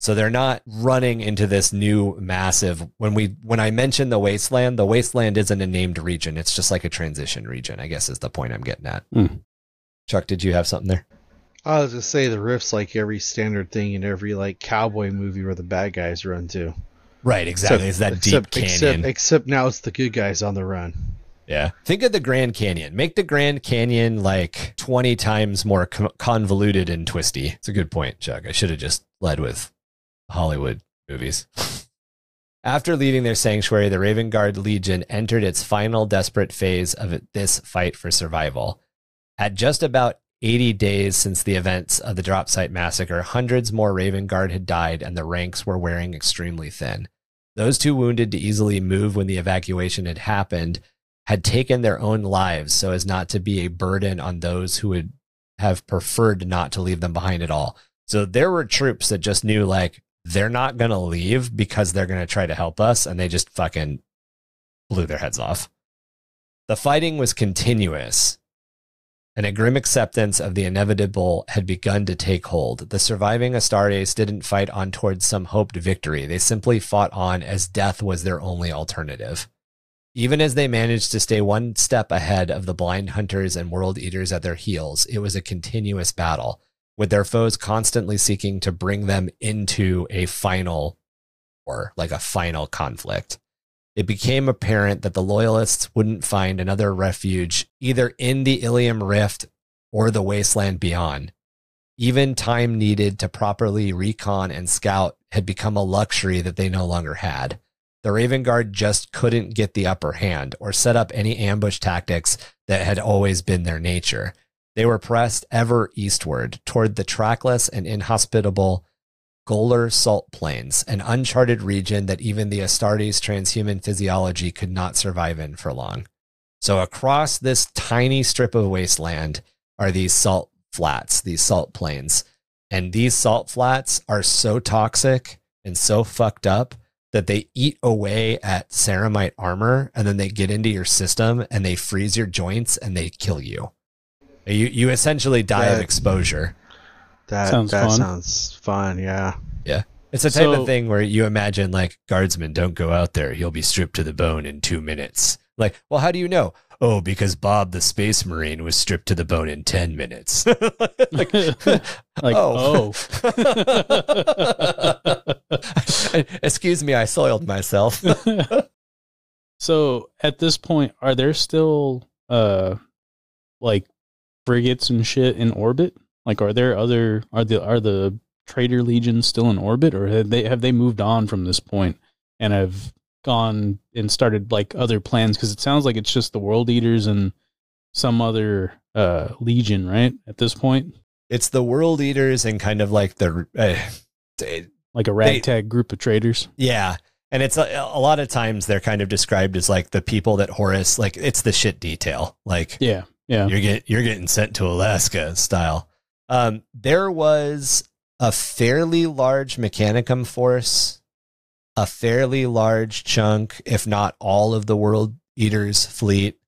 So they're not running into this new massive. When I mention the wasteland isn't a named region. It's just like a transition region, I guess, is the point I'm getting at. Mm. Chuck, did you have something there? I was going to say the rift's like every standard thing in every like cowboy movie where the bad guys run to. Right, exactly. It's that deep canyon. Except now it's the good guys on the run. Yeah. Think of the Grand Canyon. Make the Grand Canyon like 20 times more convoluted and twisty. It's a good point, Chuck. I should have just led with Hollywood movies. After leaving their sanctuary, the Raven Guard Legion entered its final desperate phase of this fight for survival. At just about 80 days since the events of the Drop Site Massacre, hundreds more Raven Guard had died and the ranks were wearing extremely thin. Those too wounded to easily move when the evacuation had happened had taken their own lives so as not to be a burden on those who would have preferred not to leave them behind at all. So there were troops that just knew, like, they're not going to leave because they're going to try to help us, and they just fucking blew their heads off. The fighting was continuous, and a grim acceptance of the inevitable had begun to take hold. The surviving Astartes didn't fight on towards some hoped victory. They simply fought on as death was their only alternative. Even as they managed to stay one step ahead of the blind hunters and World Eaters at their heels, it was a continuous battle, with their foes constantly seeking to bring them into a final war, like a final conflict. It became apparent that the Loyalists wouldn't find another refuge either in the Ilium Rift or the wasteland beyond. Even time needed to properly recon and scout had become a luxury that they no longer had. The Raven Guard just couldn't get the upper hand or set up any ambush tactics that had always been their nature. They were pressed ever eastward toward the trackless and inhospitable Golar Salt Plains, an uncharted region that even the Astartes' transhuman physiology could not survive in for long. So across this tiny strip of wasteland are these salt flats, these salt plains. And these salt flats are so toxic and so fucked up that they eat away at ceramite armor, and then they get into your system and they freeze your joints and they kill you. You essentially die of exposure. That sounds fun, yeah. Yeah. It's the type of thing where you imagine, like, guardsmen, don't go out there. You'll be stripped to the bone in 2 minutes. Like, well, how do you know? Oh, because Bob the Space Marine was stripped to the bone in 10 minutes. Like, excuse me, I soiled myself. So at this point, are there still, like, frigates and shit in orbit? Like, are the Trader Legion still in orbit, or have they moved on from this point and have gone and started like other plans, because it sounds like it's just the World Eaters and some other legion, right? At this point, it's the World Eaters and kind of like the like a ragtag group of traders. Yeah. And it's a lot of times they're kind of described as like the people that Horus, like it's the shit detail. Like, yeah, you're getting sent to Alaska style. There was a fairly large Mechanicum force, a fairly large chunk, if not all of the World Eaters fleet,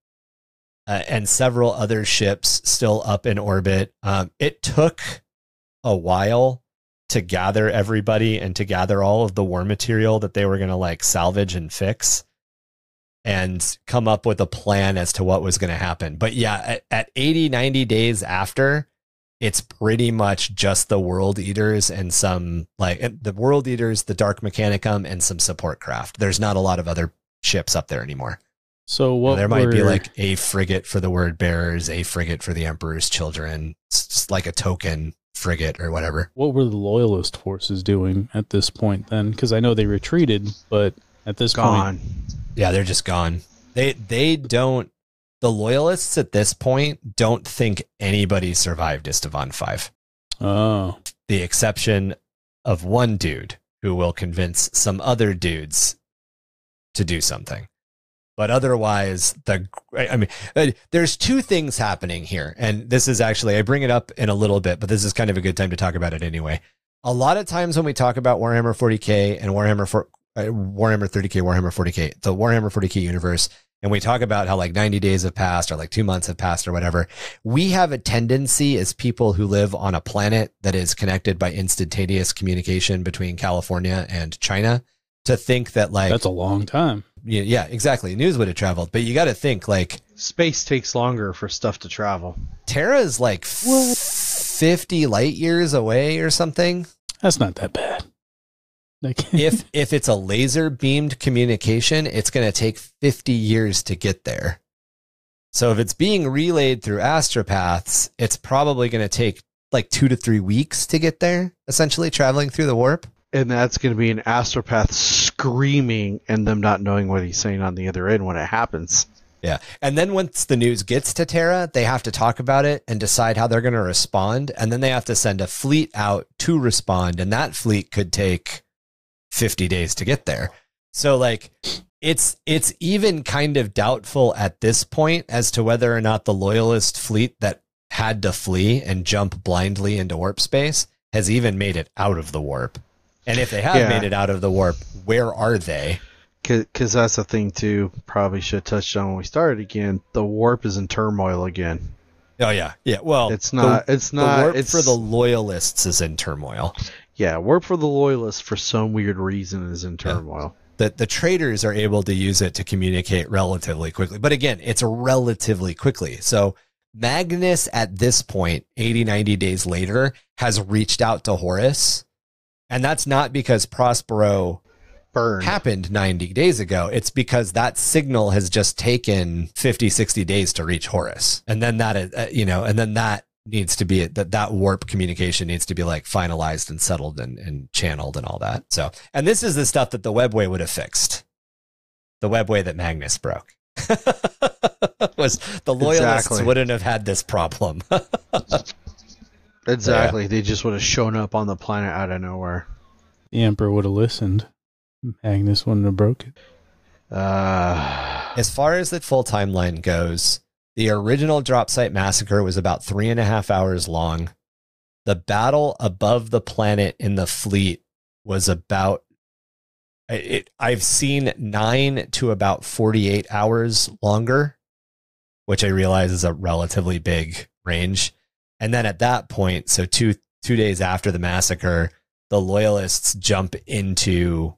and several other ships still up in orbit. It took a while to gather everybody and to gather all of the war material that they were going to like salvage and fix and come up with a plan as to what was going to happen. But yeah, at 80, 90 days after, it's pretty much just the World Eaters and some like the World Eaters, the Dark Mechanicum, and some support craft. There's not a lot of other ships up there anymore. So what there might be like a frigate for the Word Bearers, a frigate for the Emperor's Children, just like a token frigate or whatever. What were the loyalist forces doing at this point then? Because I know they retreated, but at this point, yeah, they're just gone. The loyalists at this point don't think anybody survived Isstvan V. Oh, the exception of one dude who will convince some other dudes to do something. But otherwise, there's two things happening here. And this is actually, I bring it up in a little bit, but this is kind of a good time to talk about it anyway. A lot of times when we talk about Warhammer 40K and Warhammer 30K, Warhammer 40K, the Warhammer 40K universe, and we talk about how like 90 days have passed or like 2 months have passed or whatever, we have a tendency as people who live on a planet that is connected by instantaneous communication between California and China to think that like... That's a long time. Yeah, exactly. News would have traveled, but you got to think like space takes longer for stuff to travel. Terra's like 50 light years away or something. That's not that bad. Like if it's a laser beamed communication, it's going to take 50 years to get there. So if it's being relayed through astropaths, it's probably going to take like 2 to 3 weeks to get there, essentially traveling through the warp. And that's going to be an astropath screaming and them not knowing what he's saying on the other end when it happens. Yeah. And then once the news gets to Terra, they have to talk about it and decide how they're going to respond. And then they have to send a fleet out to respond. And that fleet could take 50 days to get there. So like it's even kind of doubtful at this point as to whether or not the loyalist fleet that had to flee and jump blindly into warp space has even made it out of the warp. And if they have made it out of the warp, where are they? Because that's the thing, too. Probably should have touched on when we started again. The warp is in turmoil again. Oh, yeah. Yeah. Well, it's not. The warp for the loyalists is in turmoil. Yeah. Warp for the loyalists, for some weird reason, is in turmoil. Yeah. The traders are able to use it to communicate relatively quickly. But again, it's relatively quickly. So Magnus, at this point, 80, 90 days later, has reached out to Horus. And that's not because Prospero Burn happened 90 days ago. It's because that signal has just taken 50, 60 days to reach Horus. And then that needs to be it. That warp communication needs to be like finalized and settled and channeled and all that. So, and this is the stuff that the webway would have fixed. The webway that Magnus broke was the loyalists wouldn't have had this problem. Exactly. Yeah. They just would have shown up on the planet out of nowhere. The Emperor would have listened. Magnus wouldn't have broke it. As far as the full timeline goes, the original drop site massacre was about 3.5 hours long. The battle above the planet in the fleet was about... I've seen 9 to about 48 hours longer, which I realize is a relatively big range. And then at that point, so two days after the massacre, the loyalists jump into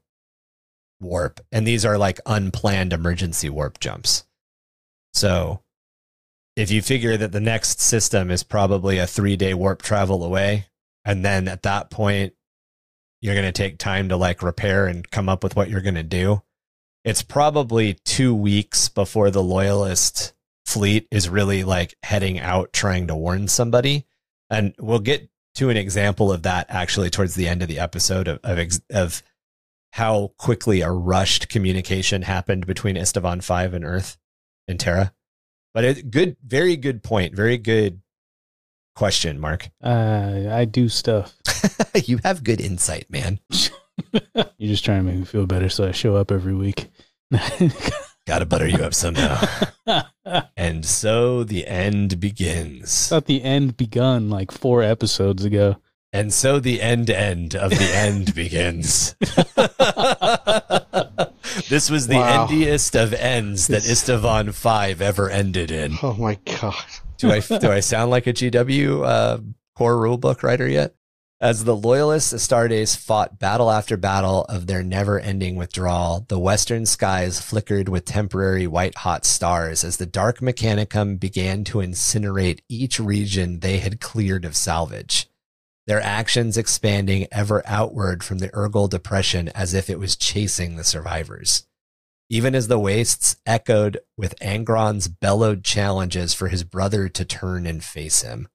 warp. And these are like unplanned emergency warp jumps. So if you figure that the next system is probably a 3-day warp travel away, and then at that point, you're going to take time to like repair and come up with what you're going to do. It's probably 2 weeks before the loyalist fleet is really like heading out trying to warn somebody, and we'll get to an example of that actually towards the end of the episode of how quickly a rushed communication happened between Isstvan V and Earth and Terra. But it, good, very good point. Very good question, Mark. I do stuff. You have good insight, man. You're just trying to make me feel better, so I show up every week. Gotta butter you up somehow. And so the end begins. I thought the end begun like 4 episodes ago. And so the end of the end begins. This was the endiest of ends that Isstvan V ever ended in. Oh my God. Do I sound like a GW core rulebook writer yet? As the Loyalists Astartes fought battle after battle of their never-ending withdrawal, the western skies flickered with temporary white-hot stars as the Dark Mechanicum began to incinerate each region they had cleared of salvage, their actions expanding ever outward from the Urgal Depression as if it was chasing the survivors. Even as the wastes echoed with Angron's bellowed challenges for his brother to turn and face him,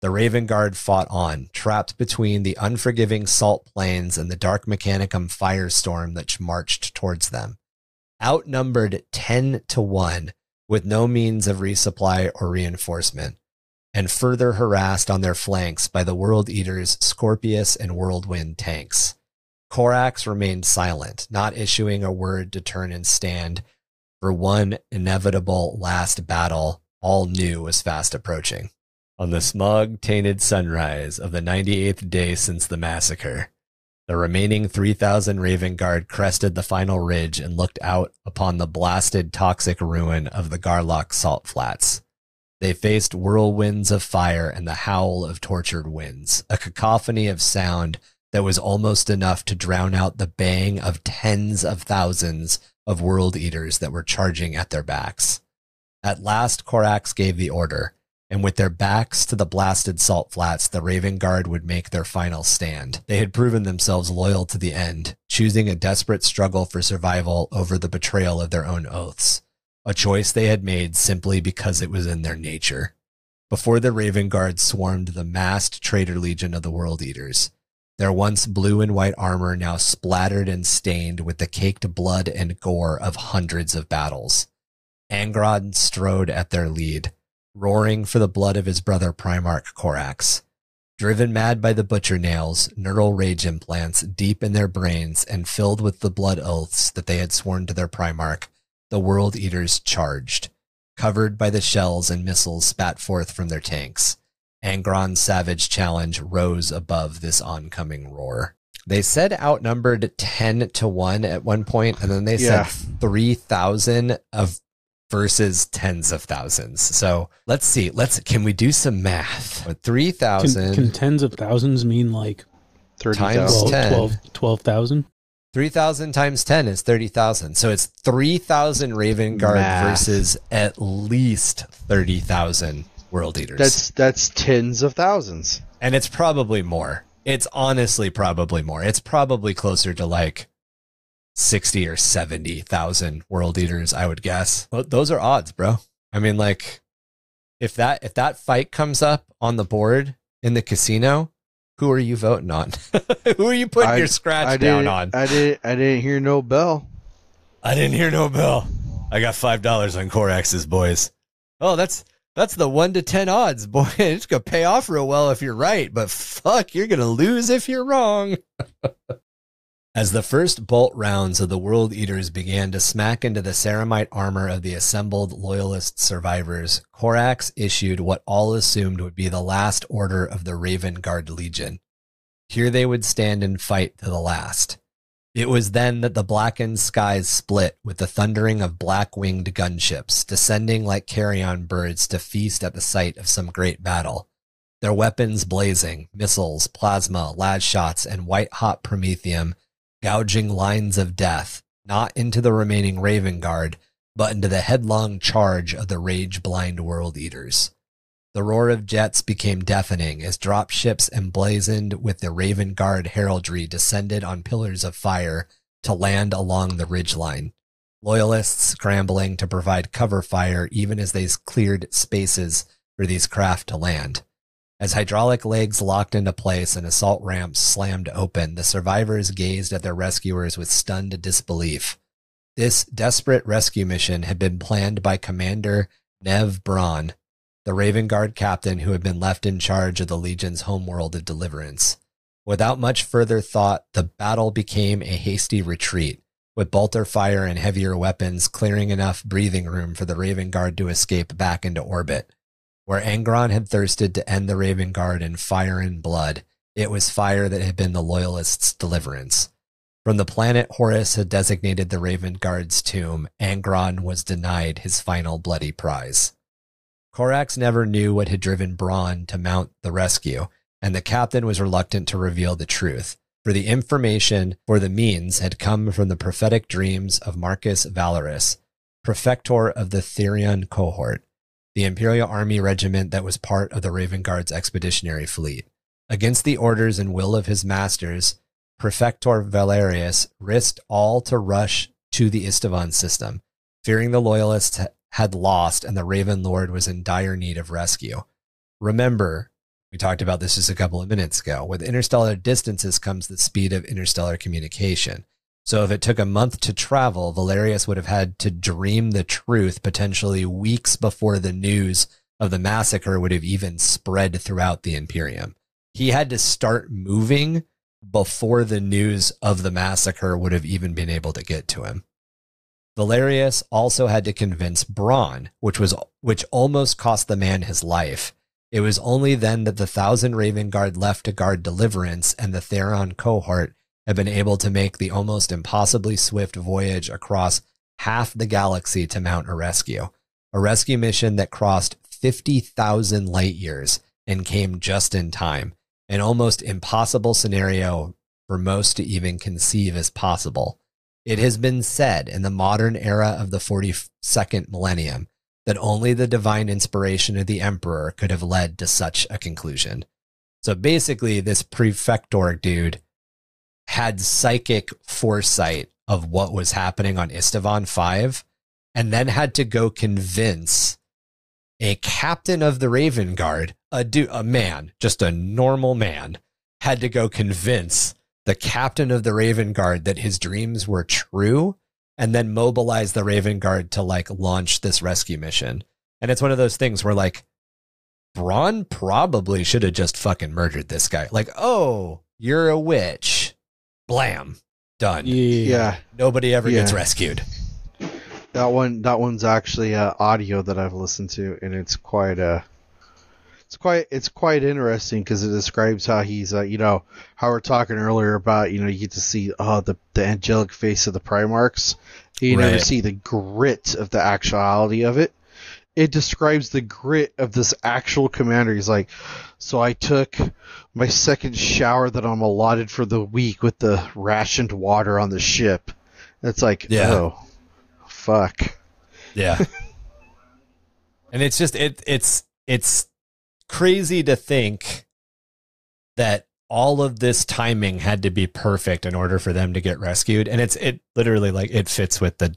the Raven Guard fought on, trapped between the unforgiving salt plains and the Dark Mechanicum firestorm that marched towards them. Outnumbered 10-1, with no means of resupply or reinforcement, and further harassed on their flanks by the World Eaters, Scorpius, and Whirlwind tanks. Corax remained silent, not issuing a word to turn and stand, for one inevitable last battle all knew was fast approaching. On the smog-tainted sunrise of the 98th day since the massacre, the remaining 3,000 Raven Guard crested the final ridge and looked out upon the blasted, toxic ruin of the Garlock salt flats. They faced whirlwinds of fire and the howl of tortured winds, a cacophony of sound that was almost enough to drown out the bang of tens of thousands of World Eaters that were charging at their backs. At last, Corax gave the order, and with their backs to the blasted salt flats, the Raven Guard would make their final stand. They had proven themselves loyal to the end, choosing a desperate struggle for survival over the betrayal of their own oaths, a choice they had made simply because it was in their nature. Before the Raven Guard swarmed the massed traitor legion of the World Eaters, their once blue and white armor now splattered and stained with the caked blood and gore of hundreds of battles. Angron strode at their lead, roaring for the blood of his brother Primarch Corax. Driven mad by the butcher nails, neural rage implants deep in their brains and filled with the blood oaths that they had sworn to their Primarch, the World Eaters charged, covered by the shells and missiles spat forth from their tanks. Angron's savage challenge rose above this oncoming roar. They said outnumbered 10-1 at one point, and then they said 3,000 of versus tens of thousands. So let's see. Can we do some math? 3,000. Can tens of thousands mean like 30 times 10? 12,000? 3,000 times 10 is 30,000. So it's 3,000 Raven Guard versus at least 30,000 World Eaters. That's tens of thousands. And it's probably more. It's honestly probably more. It's probably closer to like 60 or 70,000 World Eaters, I would guess. Well, those are odds, bro. I mean, like, if that fight comes up on the board in the casino, who are you voting on? Who are you putting your scratch down on? I didn't hear no bell. I didn't hear no bell. I got $5 on Corax's boys. Oh, that's the 1 to 10 odds, boy. It's gonna pay off real well if you're right, but fuck, you're gonna lose if you're wrong. As the first bolt rounds of the World Eaters began to smack into the ceramite armor of the assembled Loyalist survivors, Corax issued what all assumed would be the last order of the Raven Guard Legion. Here they would stand and fight to the last. It was then that the blackened skies split with the thundering of black-winged gunships, descending like carrion birds to feast at the sight of some great battle. Their weapons blazing, missiles, plasma, las shots, and white-hot promethium, gouging lines of death, not into the remaining Raven Guard, but into the headlong charge of the rage-blind World Eaters. The roar of jets became deafening as drop ships emblazoned with the Raven Guard heraldry descended on pillars of fire to land along the ridgeline, Loyalists scrambling to provide cover fire even as they cleared spaces for these craft to land. As hydraulic legs locked into place and assault ramps slammed open, the survivors gazed at their rescuers with stunned disbelief. This desperate rescue mission had been planned by Commander Nev Braun, the Raven Guard captain who had been left in charge of the Legion's homeworld of Deliverance. Without much further thought, the battle became a hasty retreat, with bolter fire and heavier weapons clearing enough breathing room for the Raven Guard to escape back into orbit. Where Angron had thirsted to end the Raven Guard in fire and blood, it was fire that had been the Loyalists' deliverance. From the planet Horus had designated the Raven Guard's tomb, Angron was denied his final bloody prize. Corax never knew what had driven Braun to mount the rescue, and the captain was reluctant to reveal the truth, for the information for the means had come from the prophetic dreams of Marcus Valerius, prefector of the Therion cohort, the Imperial Army regiment that was part of the Raven Guard's expeditionary fleet. Against the orders and will of his masters, Prefector Valerius risked all to rush to the Isstvan system, fearing the Loyalists had lost and the Raven Lord was in dire need of rescue. Remember, we talked about this just a couple of minutes ago, with interstellar distances comes the speed of interstellar communication. So if it took a month to travel, Valerius would have had to dream the truth potentially weeks before the news of the massacre would have even spread throughout the Imperium. He had to start moving before the news of the massacre would have even been able to get to him. Valerius also had to convince Braun, which almost cost the man his life. It was only then that the 1,000 Raven Guard left to guard Deliverance and the Therion cohort had been able to make the almost impossibly swift voyage across half the galaxy to mount a rescue mission that crossed 50,000 light years and came just in time, an almost impossible scenario for most to even conceive as possible. It has been said in the modern era of the 42nd millennium that only the divine inspiration of the Emperor could have led to such a conclusion. So basically, this prefector dude had psychic foresight of what was happening on Isstvan V, and then had to go convince a captain of the Raven Guard, a man, just a normal man, had to go convince the captain of the Raven Guard that his dreams were true, and then mobilize the Raven Guard to like launch this rescue mission. And it's one of those things where like, Braun probably should have just fucking murdered this guy. Like, oh, you're a witch. Blam, done. Yeah, nobody ever gets rescued. That one's actually audio that I've listened to, and it's quite interesting because it describes how he's, you know, how we're talking earlier about, you know, you get to see the angelic face of the Primarchs, you never see the grit of the actuality of it. It describes the grit of this actual commander. He's like, so I took my second shower that I'm allotted for the week with the rationed water on the ship. And it's like, oh, fuck. Yeah. And it's just, it's crazy to think that all of this timing had to be perfect in order for them to get rescued. And it literally, like, it fits with the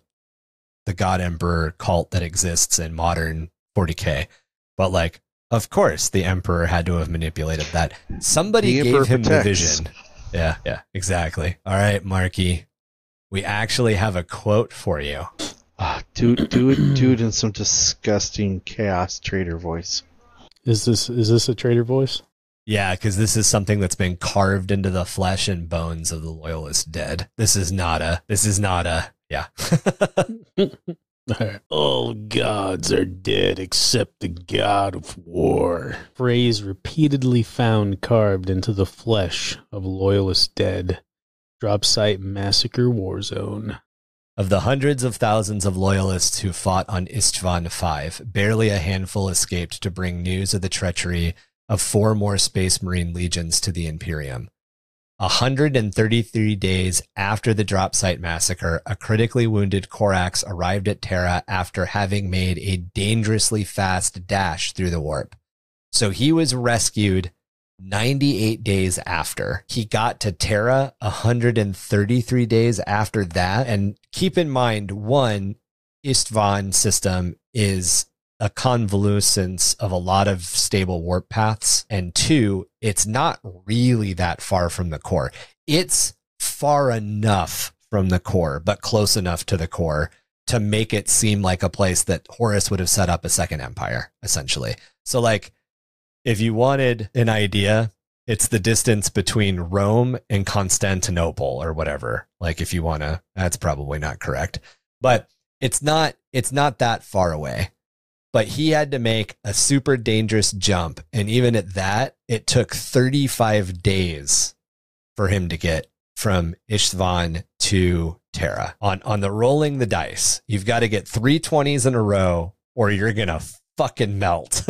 God Emperor cult that exists in modern 40K. But like, of course the Emperor had to have manipulated that. Somebody gave him the vision. Yeah, yeah, exactly. All right, Marky, we actually have a quote for you. Dude in some disgusting chaos trader voice. Is this a trader voice? Yeah, because this is something that's been carved into the flesh and bones of the Loyalist dead. This is not a yeah. All gods are dead except the god of war. Phrase repeatedly found carved into the flesh of Loyalist dead. Drop site massacre war zone. Of the hundreds of thousands of Loyalists who fought on Isstvan V, barely a handful escaped to bring news of the treachery of 4 more Space Marine legions to the Imperium. 133 days after the drop site massacre, a critically wounded Corax arrived at Terra after having made a dangerously fast dash through the warp. So he was rescued 98 days after. He got to Terra 133 days after that. And keep in mind, one, Isstvan system is a convolucence of a lot of stable warp paths, and two, it's not really that far from the core. It's far enough from the core, but close enough to the core to make it seem like a place that Horus would have set up a second empire, essentially. So, like, if you wanted an idea, it's the distance between Rome and Constantinople or whatever. Like, if you want to, that's probably not correct, but it's not that far away. But he had to make a super dangerous jump. And even at that, it took 35 days for him to get from Isstvan to Terra. On the rolling the dice, you've got to get 320s in a row or you're going to fucking melt.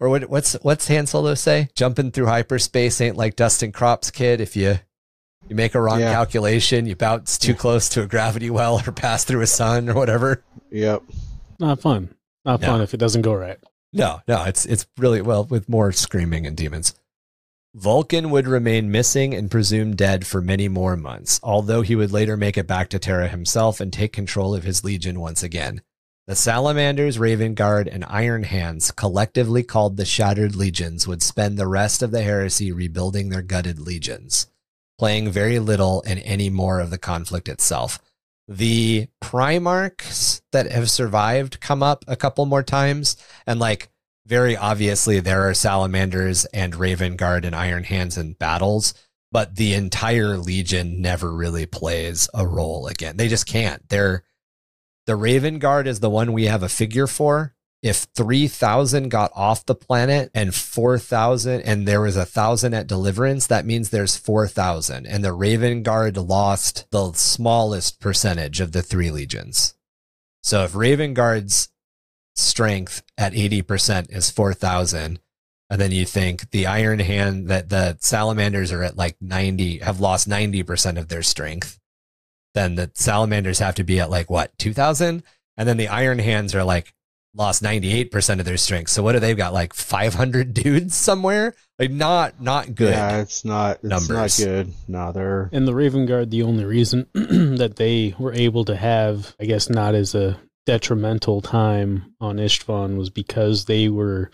or what's Han Solo say? Jumping through hyperspace ain't like dusting crops, kid. If you make a wrong calculation, you bounce too close to a gravity well or pass through a sun or whatever. Yep. Not fun. Not fun if it doesn't go right. No, it's really, well, with more screaming and demons. Vulcan would remain missing and presumed dead for many more months, although he would later make it back to Terra himself and take control of his legion once again. The Salamanders, Raven Guard, and Iron Hands, collectively called the Shattered Legions, would spend the rest of the Heresy rebuilding their gutted legions, playing very little in any more of the conflict itself. The Primarchs that have survived come up a couple more times, and like very obviously there are Salamanders and Raven Guard and Iron Hands in battles, but the entire Legion never really plays a role again. They just can't. The Raven Guard is the one we have a figure for. If 3,000 got off the planet and 4,000, and there was 1,000 at Deliverance, that means there's 4,000. And the Raven Guard lost the smallest percentage of the three legions. So if Raven Guard's strength at 80% is 4,000, and then you think the Iron Hand, that the Salamanders are at like 90, have lost 90% of their strength, then the Salamanders have to be at like what, 2,000? And then the Iron Hands are like, lost 98% of their strength. So what do they got? Like 500 dudes somewhere? Like not good. Yeah, it's not good. No, they're... And the Raven Guard, the only reason that they were able to have, I guess, not as a detrimental time on Isstvan was because they were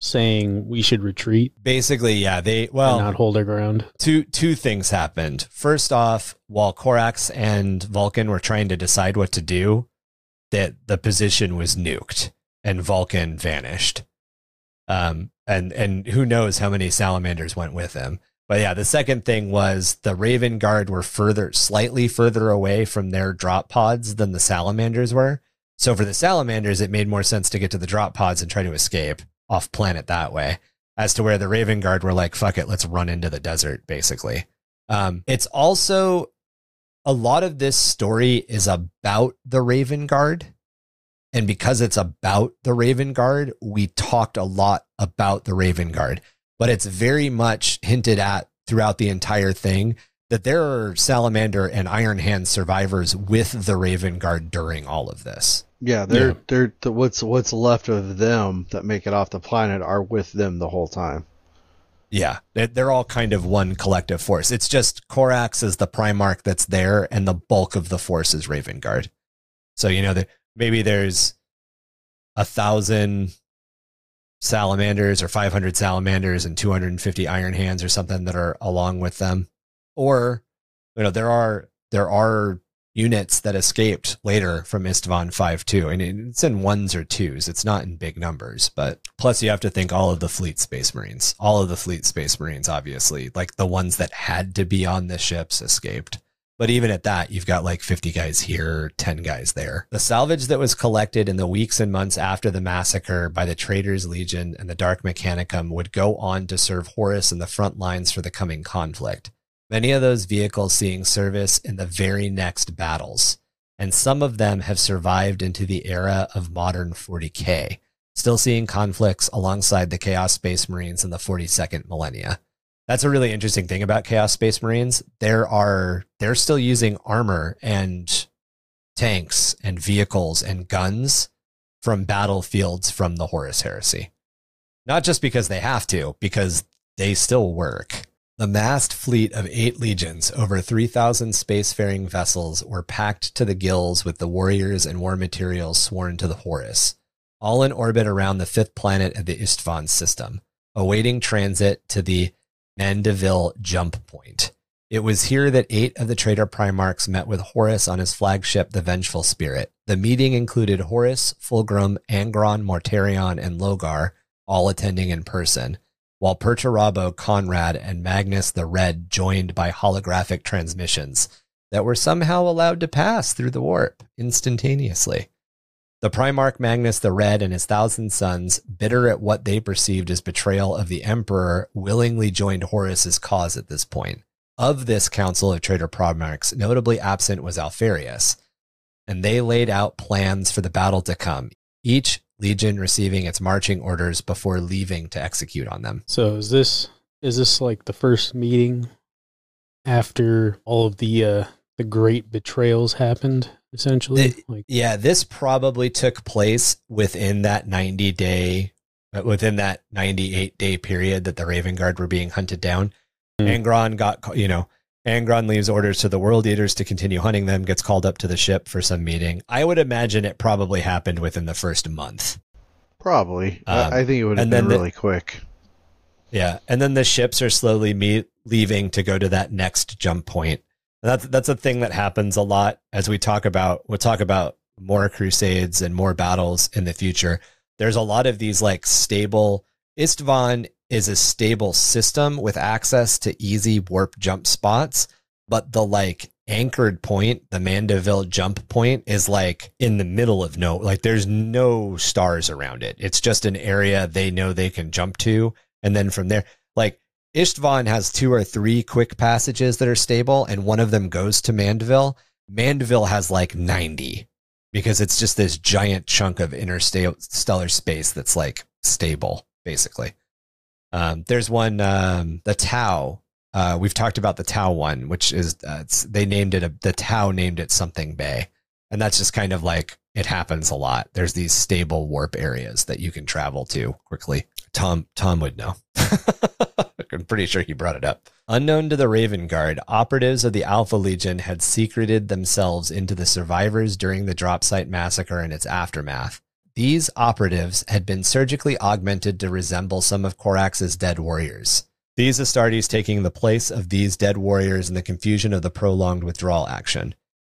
saying we should retreat. Basically, yeah, they, well, and not hold their ground. Two things happened. First off, while Corax and Vulcan were trying to decide what to do, that the position was nuked and Vulcan vanished. And who knows how many Salamanders went with him. But yeah, the second thing was the Raven Guard were slightly further away from their drop pods than the Salamanders were. So for the Salamanders, it made more sense to get to the drop pods and try to escape off planet that way, as to where the Raven Guard were like, fuck it, let's run into the desert, basically. It's also... a lot of this story is about the Raven Guard, and because it's about the Raven Guard, we talked a lot about the Raven Guard, but it's very much hinted at throughout the entire thing that there are Salamander and Iron Hand survivors with the Raven Guard during all of this. Yeah, they're what's left of them that make it off the planet are with them the whole time. Yeah, they're all kind of one collective force. It's just Corax is the Primarch that's there, and the bulk of the force is Raven Guard. So, you know, maybe there's 1,000 Salamanders or 500 Salamanders and 250 Iron Hands or something that are along with them. Or, you know, there are units that escaped later from Isstvan 5 too, and it's in ones or twos. It's not in big numbers, but plus you have to think all of the fleet space marines, obviously, like the ones that had to be on the ships escaped. But even at that, you've got like 50 guys here, 10 guys there. The salvage that was collected in the weeks and months after the massacre by the Traitors Legion and the Dark Mechanicum would go on to serve Horus in the front lines for the coming conflict. Many of those vehicles seeing service in the very next battles, and some of them have survived into the era of modern 40K, still seeing conflicts alongside the Chaos Space Marines in the 42nd millennia. That's a really interesting thing about Chaos Space Marines. They're still using armor and tanks and vehicles and guns from battlefields from the Horus Heresy. Not just because they have to, because they still work. The massed fleet of 8 legions, over 3,000 spacefaring vessels, were packed to the gills with the warriors and war materials sworn to the Horus, all in orbit around the 5th planet of the Isstvan system, awaiting transit to the Mandeville Jump Point. It was here that 8 of the traitor primarchs met with Horus on his flagship, the Vengeful Spirit. The meeting included Horus, Fulgrim, Angron, Mortarion, and Logar, all attending in person, while Perturabo, Conrad, and Magnus the Red joined by holographic transmissions that were somehow allowed to pass through the warp instantaneously. The Primarch Magnus the Red and his Thousand Sons, bitter at what they perceived as betrayal of the Emperor, willingly joined Horus's cause at this point. Of this council of traitor Primarchs, notably absent was Alpharius, and they laid out plans for the battle to come, each Legion receiving its marching orders before leaving to execute on them. So is this like the first meeting after all of the great betrayals happened, essentially? Yeah, this probably took place within that 98-day period that the Raven Guard were being hunted down. Angron leaves orders to the World Eaters to continue hunting them, gets called up to the ship for some meeting. I would imagine it probably happened within the first month. Probably. I think it would have been really quick. Yeah, and then the ships are slowly leaving to go to that next jump point. And that's a thing that happens a lot as we'll talk about more crusades and more battles in the future. There's a lot of these like stable... Isstvan is a stable system with access to easy warp jump spots, but the like anchored point, the Mandeville jump point, is like in the middle of there's no stars around it. It's just an area they know they can jump to. And then from there, like Isstvan has 2 or 3 quick passages that are stable, and one of them goes to Mandeville. Mandeville has like 90 because it's just this giant chunk of interstellar space that's like stable, basically. There's one, the Tau. We've talked about the Tau one, which is the Tau named it something bay. And that's just kind of like, it happens a lot. There's these stable warp areas that you can travel to quickly. Tom would know. I'm pretty sure he brought it up. Unknown to the Raven Guard, operatives of the Alpha Legion had secreted themselves into the survivors during the drop site massacre and its aftermath. These operatives had been surgically augmented to resemble some of Corax's dead warriors, these Astartes taking the place of these dead warriors in the confusion of the prolonged withdrawal action.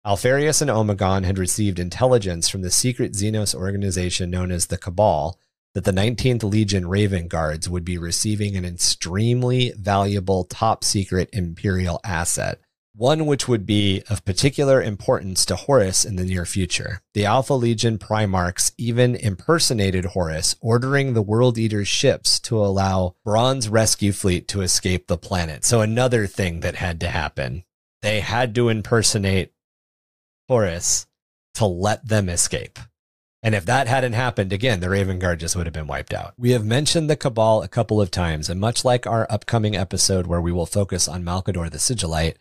Alpharius and Omegon had received intelligence from the secret Xenos organization known as the Cabal that the 19th Legion Raven Guards would be receiving an extremely valuable top-secret Imperial asset, one which would be of particular importance to Horus in the near future. The Alpha Legion Primarchs even impersonated Horus, ordering the World Eater's ships to allow Braun's rescue fleet to escape the planet. So another thing that had to happen. They had to impersonate Horus to let them escape. And if that hadn't happened, again, the Raven Guard just would have been wiped out. We have mentioned the Cabal a couple of times, and much like our upcoming episode where we will focus on Malcador the Sigillite,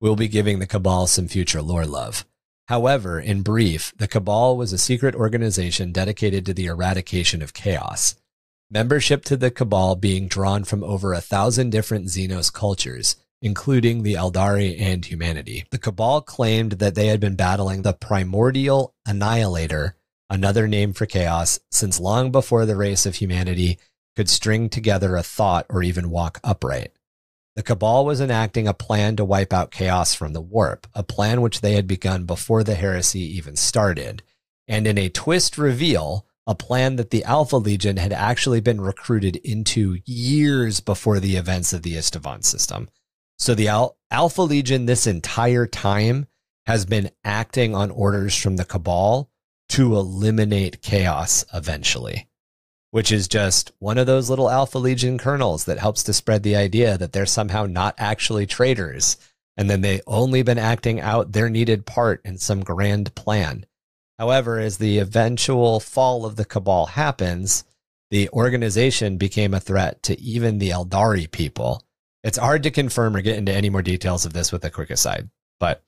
we'll be giving the Cabal some future lore love. However, in brief, the Cabal was a secret organization dedicated to the eradication of chaos. Membership to the Cabal being drawn from over 1,000 different Xenos cultures, including the Eldari and humanity. The Cabal claimed that they had been battling the Primordial Annihilator, another name for chaos, since long before the race of humanity could string together a thought or even walk upright. The Cabal was enacting a plan to wipe out chaos from the warp, a plan which they had begun before the heresy even started, and in a twist reveal, a plan that the Alpha Legion had actually been recruited into years before the events of the Isstvan system. So the Alpha Legion this entire time has been acting on orders from the Cabal to eliminate chaos eventually, which is just one of those little Alpha Legion kernels that helps to spread the idea that they're somehow not actually traitors, and then they've only been acting out their needed part in some grand plan. However, as the eventual fall of the Cabal happens, the organization became a threat to even the Eldari people. It's hard to confirm or get into any more details of this with a quick aside, but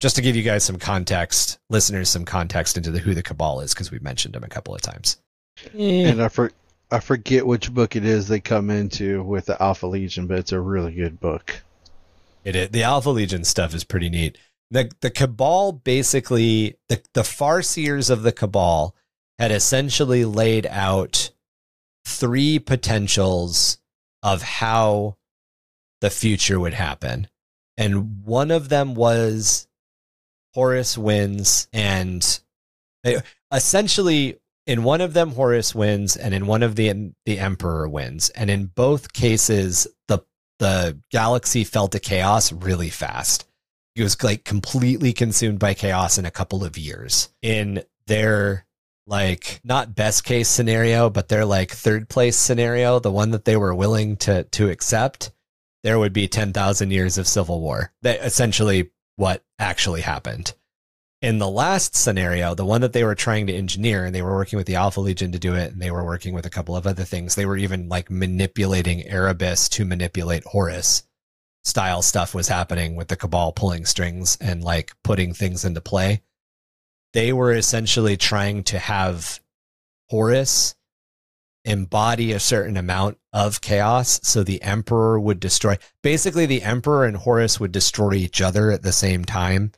just to give you guys some context, listeners some context into who the Cabal is, because we've mentioned them a couple of times. And I, for, I forget which book it is they come into with the Alpha Legion, but it's a really good book. It is. The Alpha Legion stuff is pretty neat. The Cabal, basically, the Farseers of the Cabal had essentially laid out three potentials of how the future would happen. And one of them was Horus wins, and essentially in one of them Horus wins, and in one of the Emperor wins. And in both cases, the galaxy fell to chaos really fast. It was like completely consumed by chaos in a couple of years. In their like not best case scenario, but their like third place scenario, the one that they were willing to accept, there would be 10,000 years of civil war. That essentially what actually happened. In the last scenario, the one that they were trying to engineer, and they were working with the Alpha Legion to do it, and they were working with a couple of other things. They were even like manipulating Erebus to manipulate Horus. Style stuff was happening with the Cabal pulling strings and like putting things into play. They were essentially trying to have Horus embody a certain amount of chaos, so the Emperor would destroy. Basically, the Emperor and Horus would destroy each other at the same time,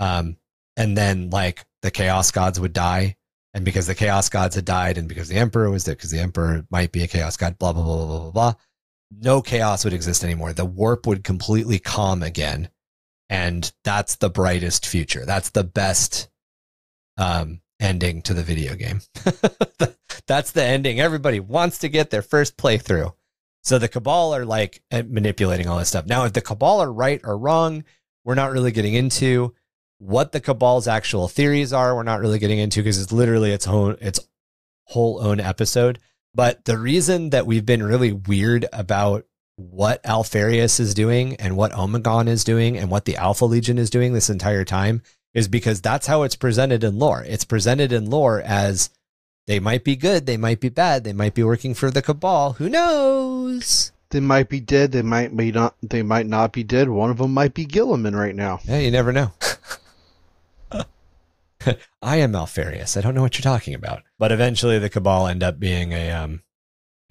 and then like the Chaos Gods would die. And because the Chaos Gods had died, and because the Emperor was there, because the Emperor might be a Chaos God, blah blah blah blah blah blah. No chaos would exist anymore. The warp would completely calm again, and that's the brightest future. That's the best ending to the video game. That's the ending everybody wants to get their first playthrough. So the Cabal are like manipulating all this stuff. Now, if the Cabal are right or wrong, we're not really getting into what the Cabal's actual theories are. We're not really getting into because it's literally its whole own episode. But the reason that we've been really weird about what Alpharius is doing and what Omegon is doing and what the Alpha Legion is doing this entire time is because that's how it's presented in lore. It's presented in lore as they might be good, they might be bad, they might be working for the Cabal. Who knows? They might be dead. They might be not. They might not be dead. One of them might be Gilliman right now. Yeah, you never know. I am Alpharius. I don't know what you're talking about. But eventually the Cabal end up being a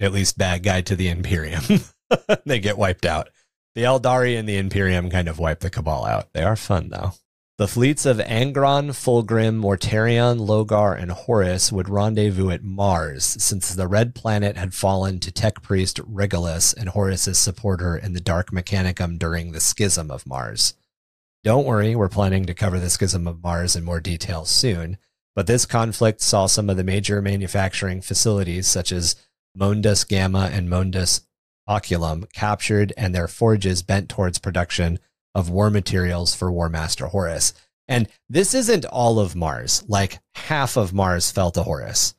at least bad guy to the Imperium. They get wiped out. The Eldari and the Imperium kind of wipe the Cabal out. They are fun, though. The fleets of Angron, Fulgrim, Mortarion, Logar, and Horus would rendezvous at Mars, since the Red Planet had fallen to Tech Priest Regulus and Horus's supporter in the Dark Mechanicum during the Schism of Mars. Don't worry, we're planning to cover the Schism of Mars in more detail soon, but this conflict saw some of the major manufacturing facilities such as Mundus Gamma and Mundus Oculum captured and their forges bent towards production of war materials for War Master Horus. And this isn't all of Mars, like half of Mars fell to Horus,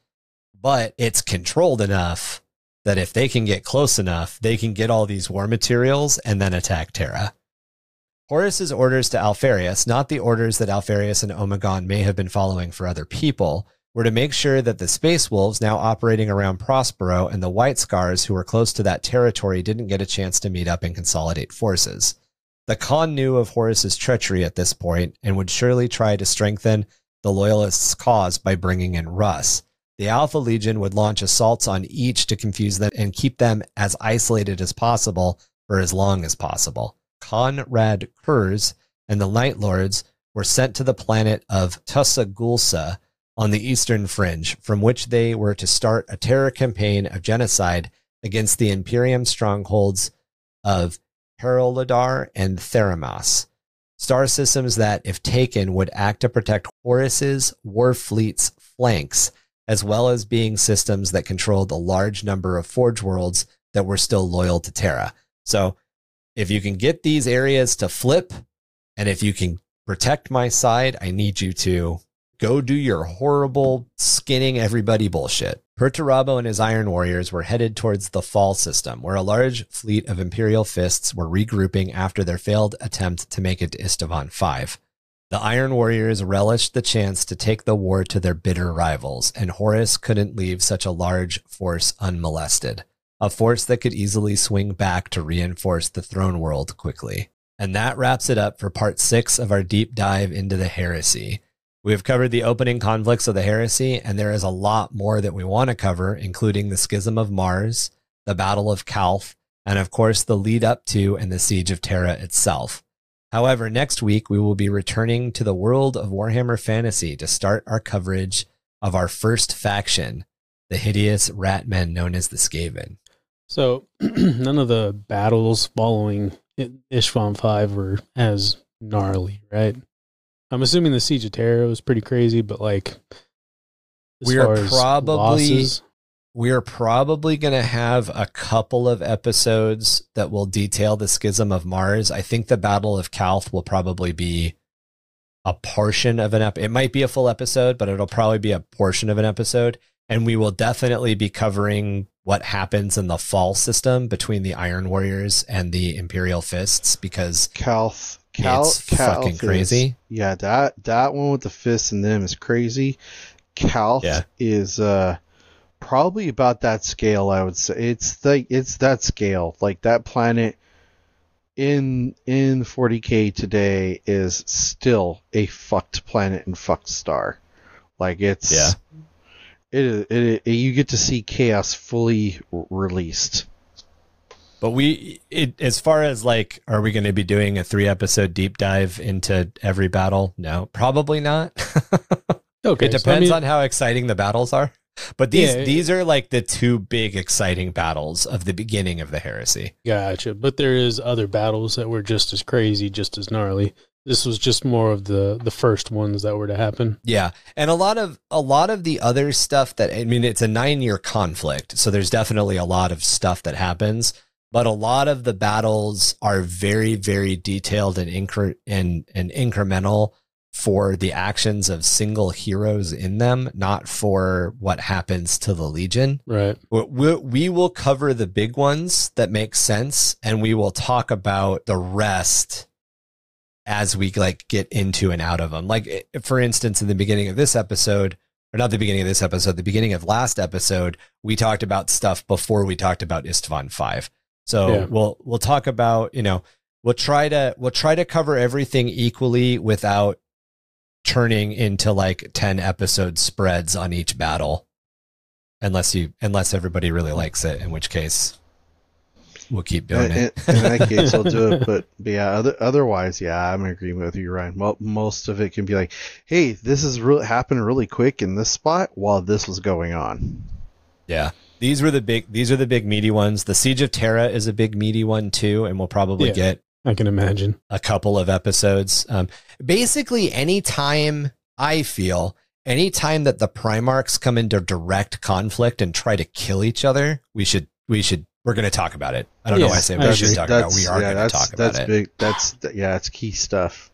but it's controlled enough that if they can get close enough, they can get all these war materials and then attack Terra. Horus's orders to Alpharius, not the orders that Alpharius and Omegon may have been following for other people, were to make sure that the Space Wolves now operating around Prospero and the White Scars who were close to that territory didn't get a chance to meet up and consolidate forces. The Khan knew of Horus's treachery at this point and would surely try to strengthen the Loyalists' cause by bringing in Russ. The Alpha Legion would launch assaults on each to confuse them and keep them as isolated as possible for as long as possible. Conrad Kurz and the Night Lords were sent to the planet of Tusagulsa on the eastern fringe, from which they were to start a terror campaign of genocide against the Imperium strongholds of Herolidar and Theramas, star systems that, if taken, would act to protect Horus's war fleet's flanks, as well as being systems that controlled a large number of Forge worlds that were still loyal to Terra. So, if you can get these areas to flip, and if you can protect my side, I need you to go do your horrible skinning everybody bullshit. Perturabo and his Iron Warriors were headed towards the Fall system, where a large fleet of Imperial Fists were regrouping after their failed attempt to make it to Isstvan V. The Iron Warriors relished the chance to take the war to their bitter rivals, and Horus couldn't leave such a large force unmolested. A force that could easily swing back to reinforce the throne world quickly. And that wraps it up for part 6 of our deep dive into the heresy. We have covered the opening conflicts of the heresy, and there is a lot more that we want to cover, including the Schism of Mars, the Battle of Kalph, and of course the lead up to and the Siege of Terra itself. However, next week we will be returning to the world of Warhammer Fantasy to start our coverage of our first faction, the hideous rat men known as the Skaven. So none of the battles following Isstvan V were as gnarly, right? I'm assuming the Siege of Terra was pretty crazy, but like we are probably going to have a couple of episodes that will detail the Schism of Mars. I think the Battle of Kalph will probably be a portion of an episode. It might be a full episode, but it'll probably be a portion of an episode. And we will definitely be covering what happens in the fall system between the Iron Warriors and the Imperial Fists, because Kalph fucking crazy. Yeah, that one with the fists and them is crazy. Kalph is... probably about that scale, I would say. It's that scale. Like that planet in 40K today is still a fucked planet and fucked star. Like it's you get to see chaos fully released. But as far as like, are we going to be doing a 3-episode deep dive into every battle? No, probably not. Okay, it depends on how exciting the battles are. But these are like the two big exciting battles of the beginning of the heresy. Gotcha. But there is other battles that were just as crazy, just as gnarly. This was just more of the first ones that were to happen. Yeah. And a lot of the other stuff that, I mean, it's a 9-year conflict, so there's definitely a lot of stuff that happens, but a lot of the battles are very, very detailed and incremental for the actions of single heroes in them, not for what happens to the Legion. Right. We will cover the big ones that make sense, and we will talk about the rest as we like get into and out of them. Like, for instance, in the beginning of this episode, or not the beginning of this episode, the beginning of last episode, we talked about stuff before we talked about Isstvan V. So we'll talk about, you know, we'll try to cover everything equally without turning into like 10-episode spreads on each battle, unless everybody really likes it, in which case we'll keep doing it. In that case, I'll do it. But yeah, otherwise, yeah, I'm agreeing with you, Ryan. Well, most of it can be like, hey, this is happened really quick in this spot while this was going on. Yeah, these are the big meaty ones. The Siege of Terra is a big meaty one too, and we'll probably get. I can imagine a couple of episodes. Basically, anytime that the Primarchs come into direct conflict and try to kill each other, we're going to talk about it. I don't know why I say we should talk about it. We are going to talk about it. That's big. It's key stuff.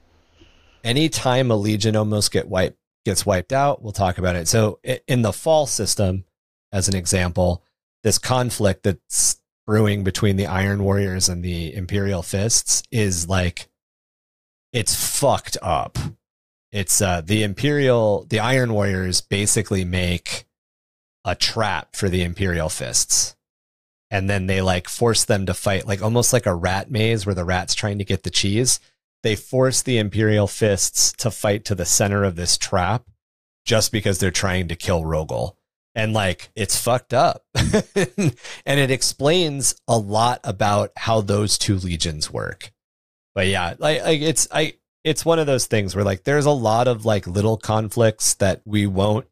Anytime a Legion almost gets wiped out, we'll talk about it. So in the fall system, as an example, this conflict that's brewing between the Iron Warriors and the Imperial Fists is like, it's fucked up. It's the Iron Warriors basically make a trap for the Imperial Fists, and then they like force them to fight, like almost like a rat maze where the rat's trying to get the cheese. They force the Imperial Fists to fight to the center of this trap just because they're trying to kill Urgal. And like, it's fucked up. And it explains a lot about how those two legions work. But yeah, like it's one of those things where like, there's a lot of like little conflicts that we won't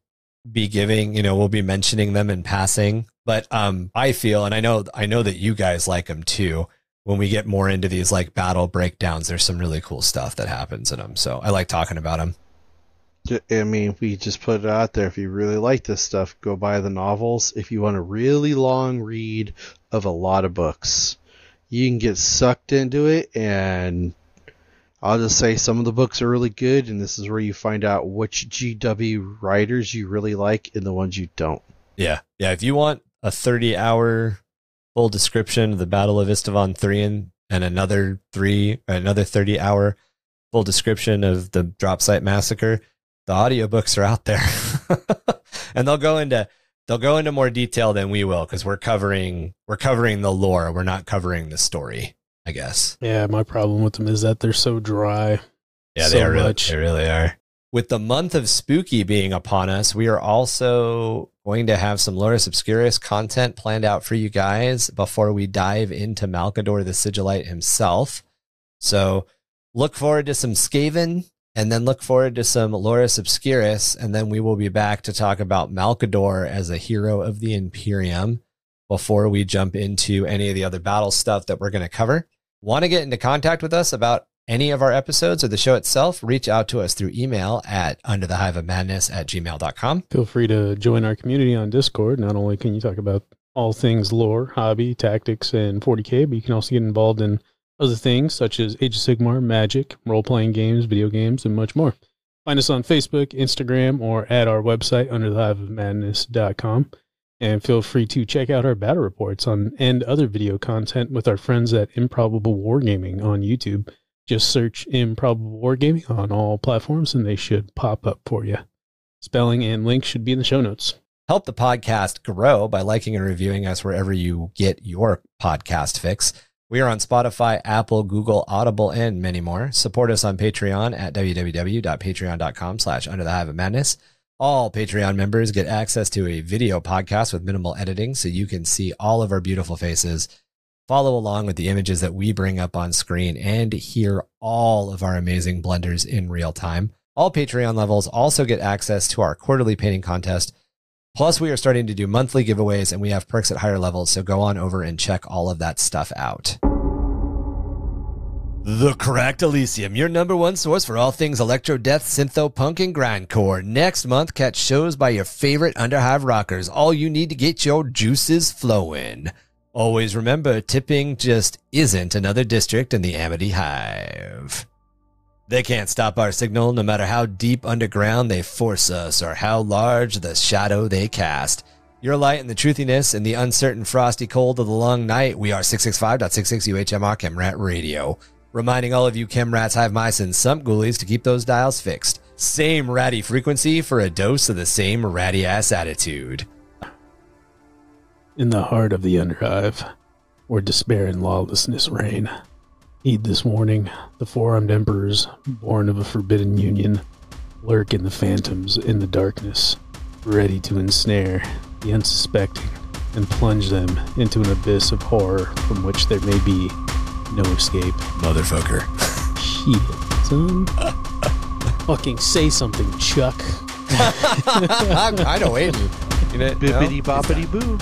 be giving, you know, we'll be mentioning them in passing, but I feel, and I know that you guys like them too. When we get more into these like battle breakdowns, there's some really cool stuff that happens in them. So I like talking about them. I mean, we just put it out there. If you really like this stuff, go buy the novels. If you want a really long read of a lot of books, you can get sucked into it. And I'll just say some of the books are really good, and this is where you find out which GW writers you really like and the ones you don't. Yeah. Yeah. If you want a 30-hour full description of the Battle of Isstvan III and another 30-hour full description of the Drop Site Massacre, the audiobooks are out there. And they'll go into more detail than we will, because we're covering the lore. We're not covering the story, I guess. Yeah, my problem with them is that they're so dry. Yeah, they really are. with the month of Spooky being upon us, we are also going to have some Lotus Obscurus content planned out for you guys before we dive into Malcador the Sigillite himself. So look forward to some Skaven, and then look forward to some Lotus Obscurus, and then we will be back to talk about Malcador as a hero of the Imperium before we jump into any of the other battle stuff that we're going to cover. Want to get into contact with us about any of our episodes or the show itself, reach out to us through email at underthehiveofmadness@gmail.com. Feel free to join our community on Discord. Not only can you talk about all things lore, hobby, tactics, and 40K, but you can also get involved in other things such as Age of Sigmar, Magic, role-playing games, video games, and much more. Find us on Facebook, Instagram, or at our website, underthehiveofmadness.com. And feel free to check out our battle reports and other video content with our friends at Improbable Wargaming on YouTube. Just search Improbable Wargaming on all platforms and they should pop up for you. Spelling and links should be in the show notes. Help the podcast grow by liking and reviewing us wherever you get your podcast fix. We are on Spotify, Apple, Google, Audible, and many more. Support us on Patreon at www.patreon.com/underthehiveofmadness. All Patreon members get access to a video podcast with minimal editing so you can see all of our beautiful faces, follow along with the images that we bring up on screen, and hear all of our amazing blenders in real time. All Patreon levels also get access to our quarterly painting contest. Plus, we are starting to do monthly giveaways, and we have perks at higher levels, so go on over and check all of that stuff out. The Cracked Elysium, your #1 source for all things electro, death, syntho, punk, and grindcore. Next month, catch shows by your favorite Underhive rockers, all you need to get your juices flowing. Always remember, tipping just isn't another district in the Amity Hive. They can't stop our signal, no matter how deep underground they force us or how large the shadow they cast. Your light and the truthiness and the uncertain frosty cold of the long night, we are 665.66 UHMR Chemrat Radio. Reminding all of you Chemrats, Hive Mice, and Sump Ghoulies to keep those dials fixed. Same ratty frequency for a dose of the same ratty-ass attitude. In the heart of the Underhive, where despair and lawlessness reign, heed this warning. The four-armed emperors, born of a forbidden union, lurk in the phantoms in the darkness, ready to ensnare the unsuspecting and plunge them into an abyss of horror from which there may be no escape. Motherfucker. Shit, son. Fucking say something, Chuck. I'm kind of waiting. Bibbidi boppity boo.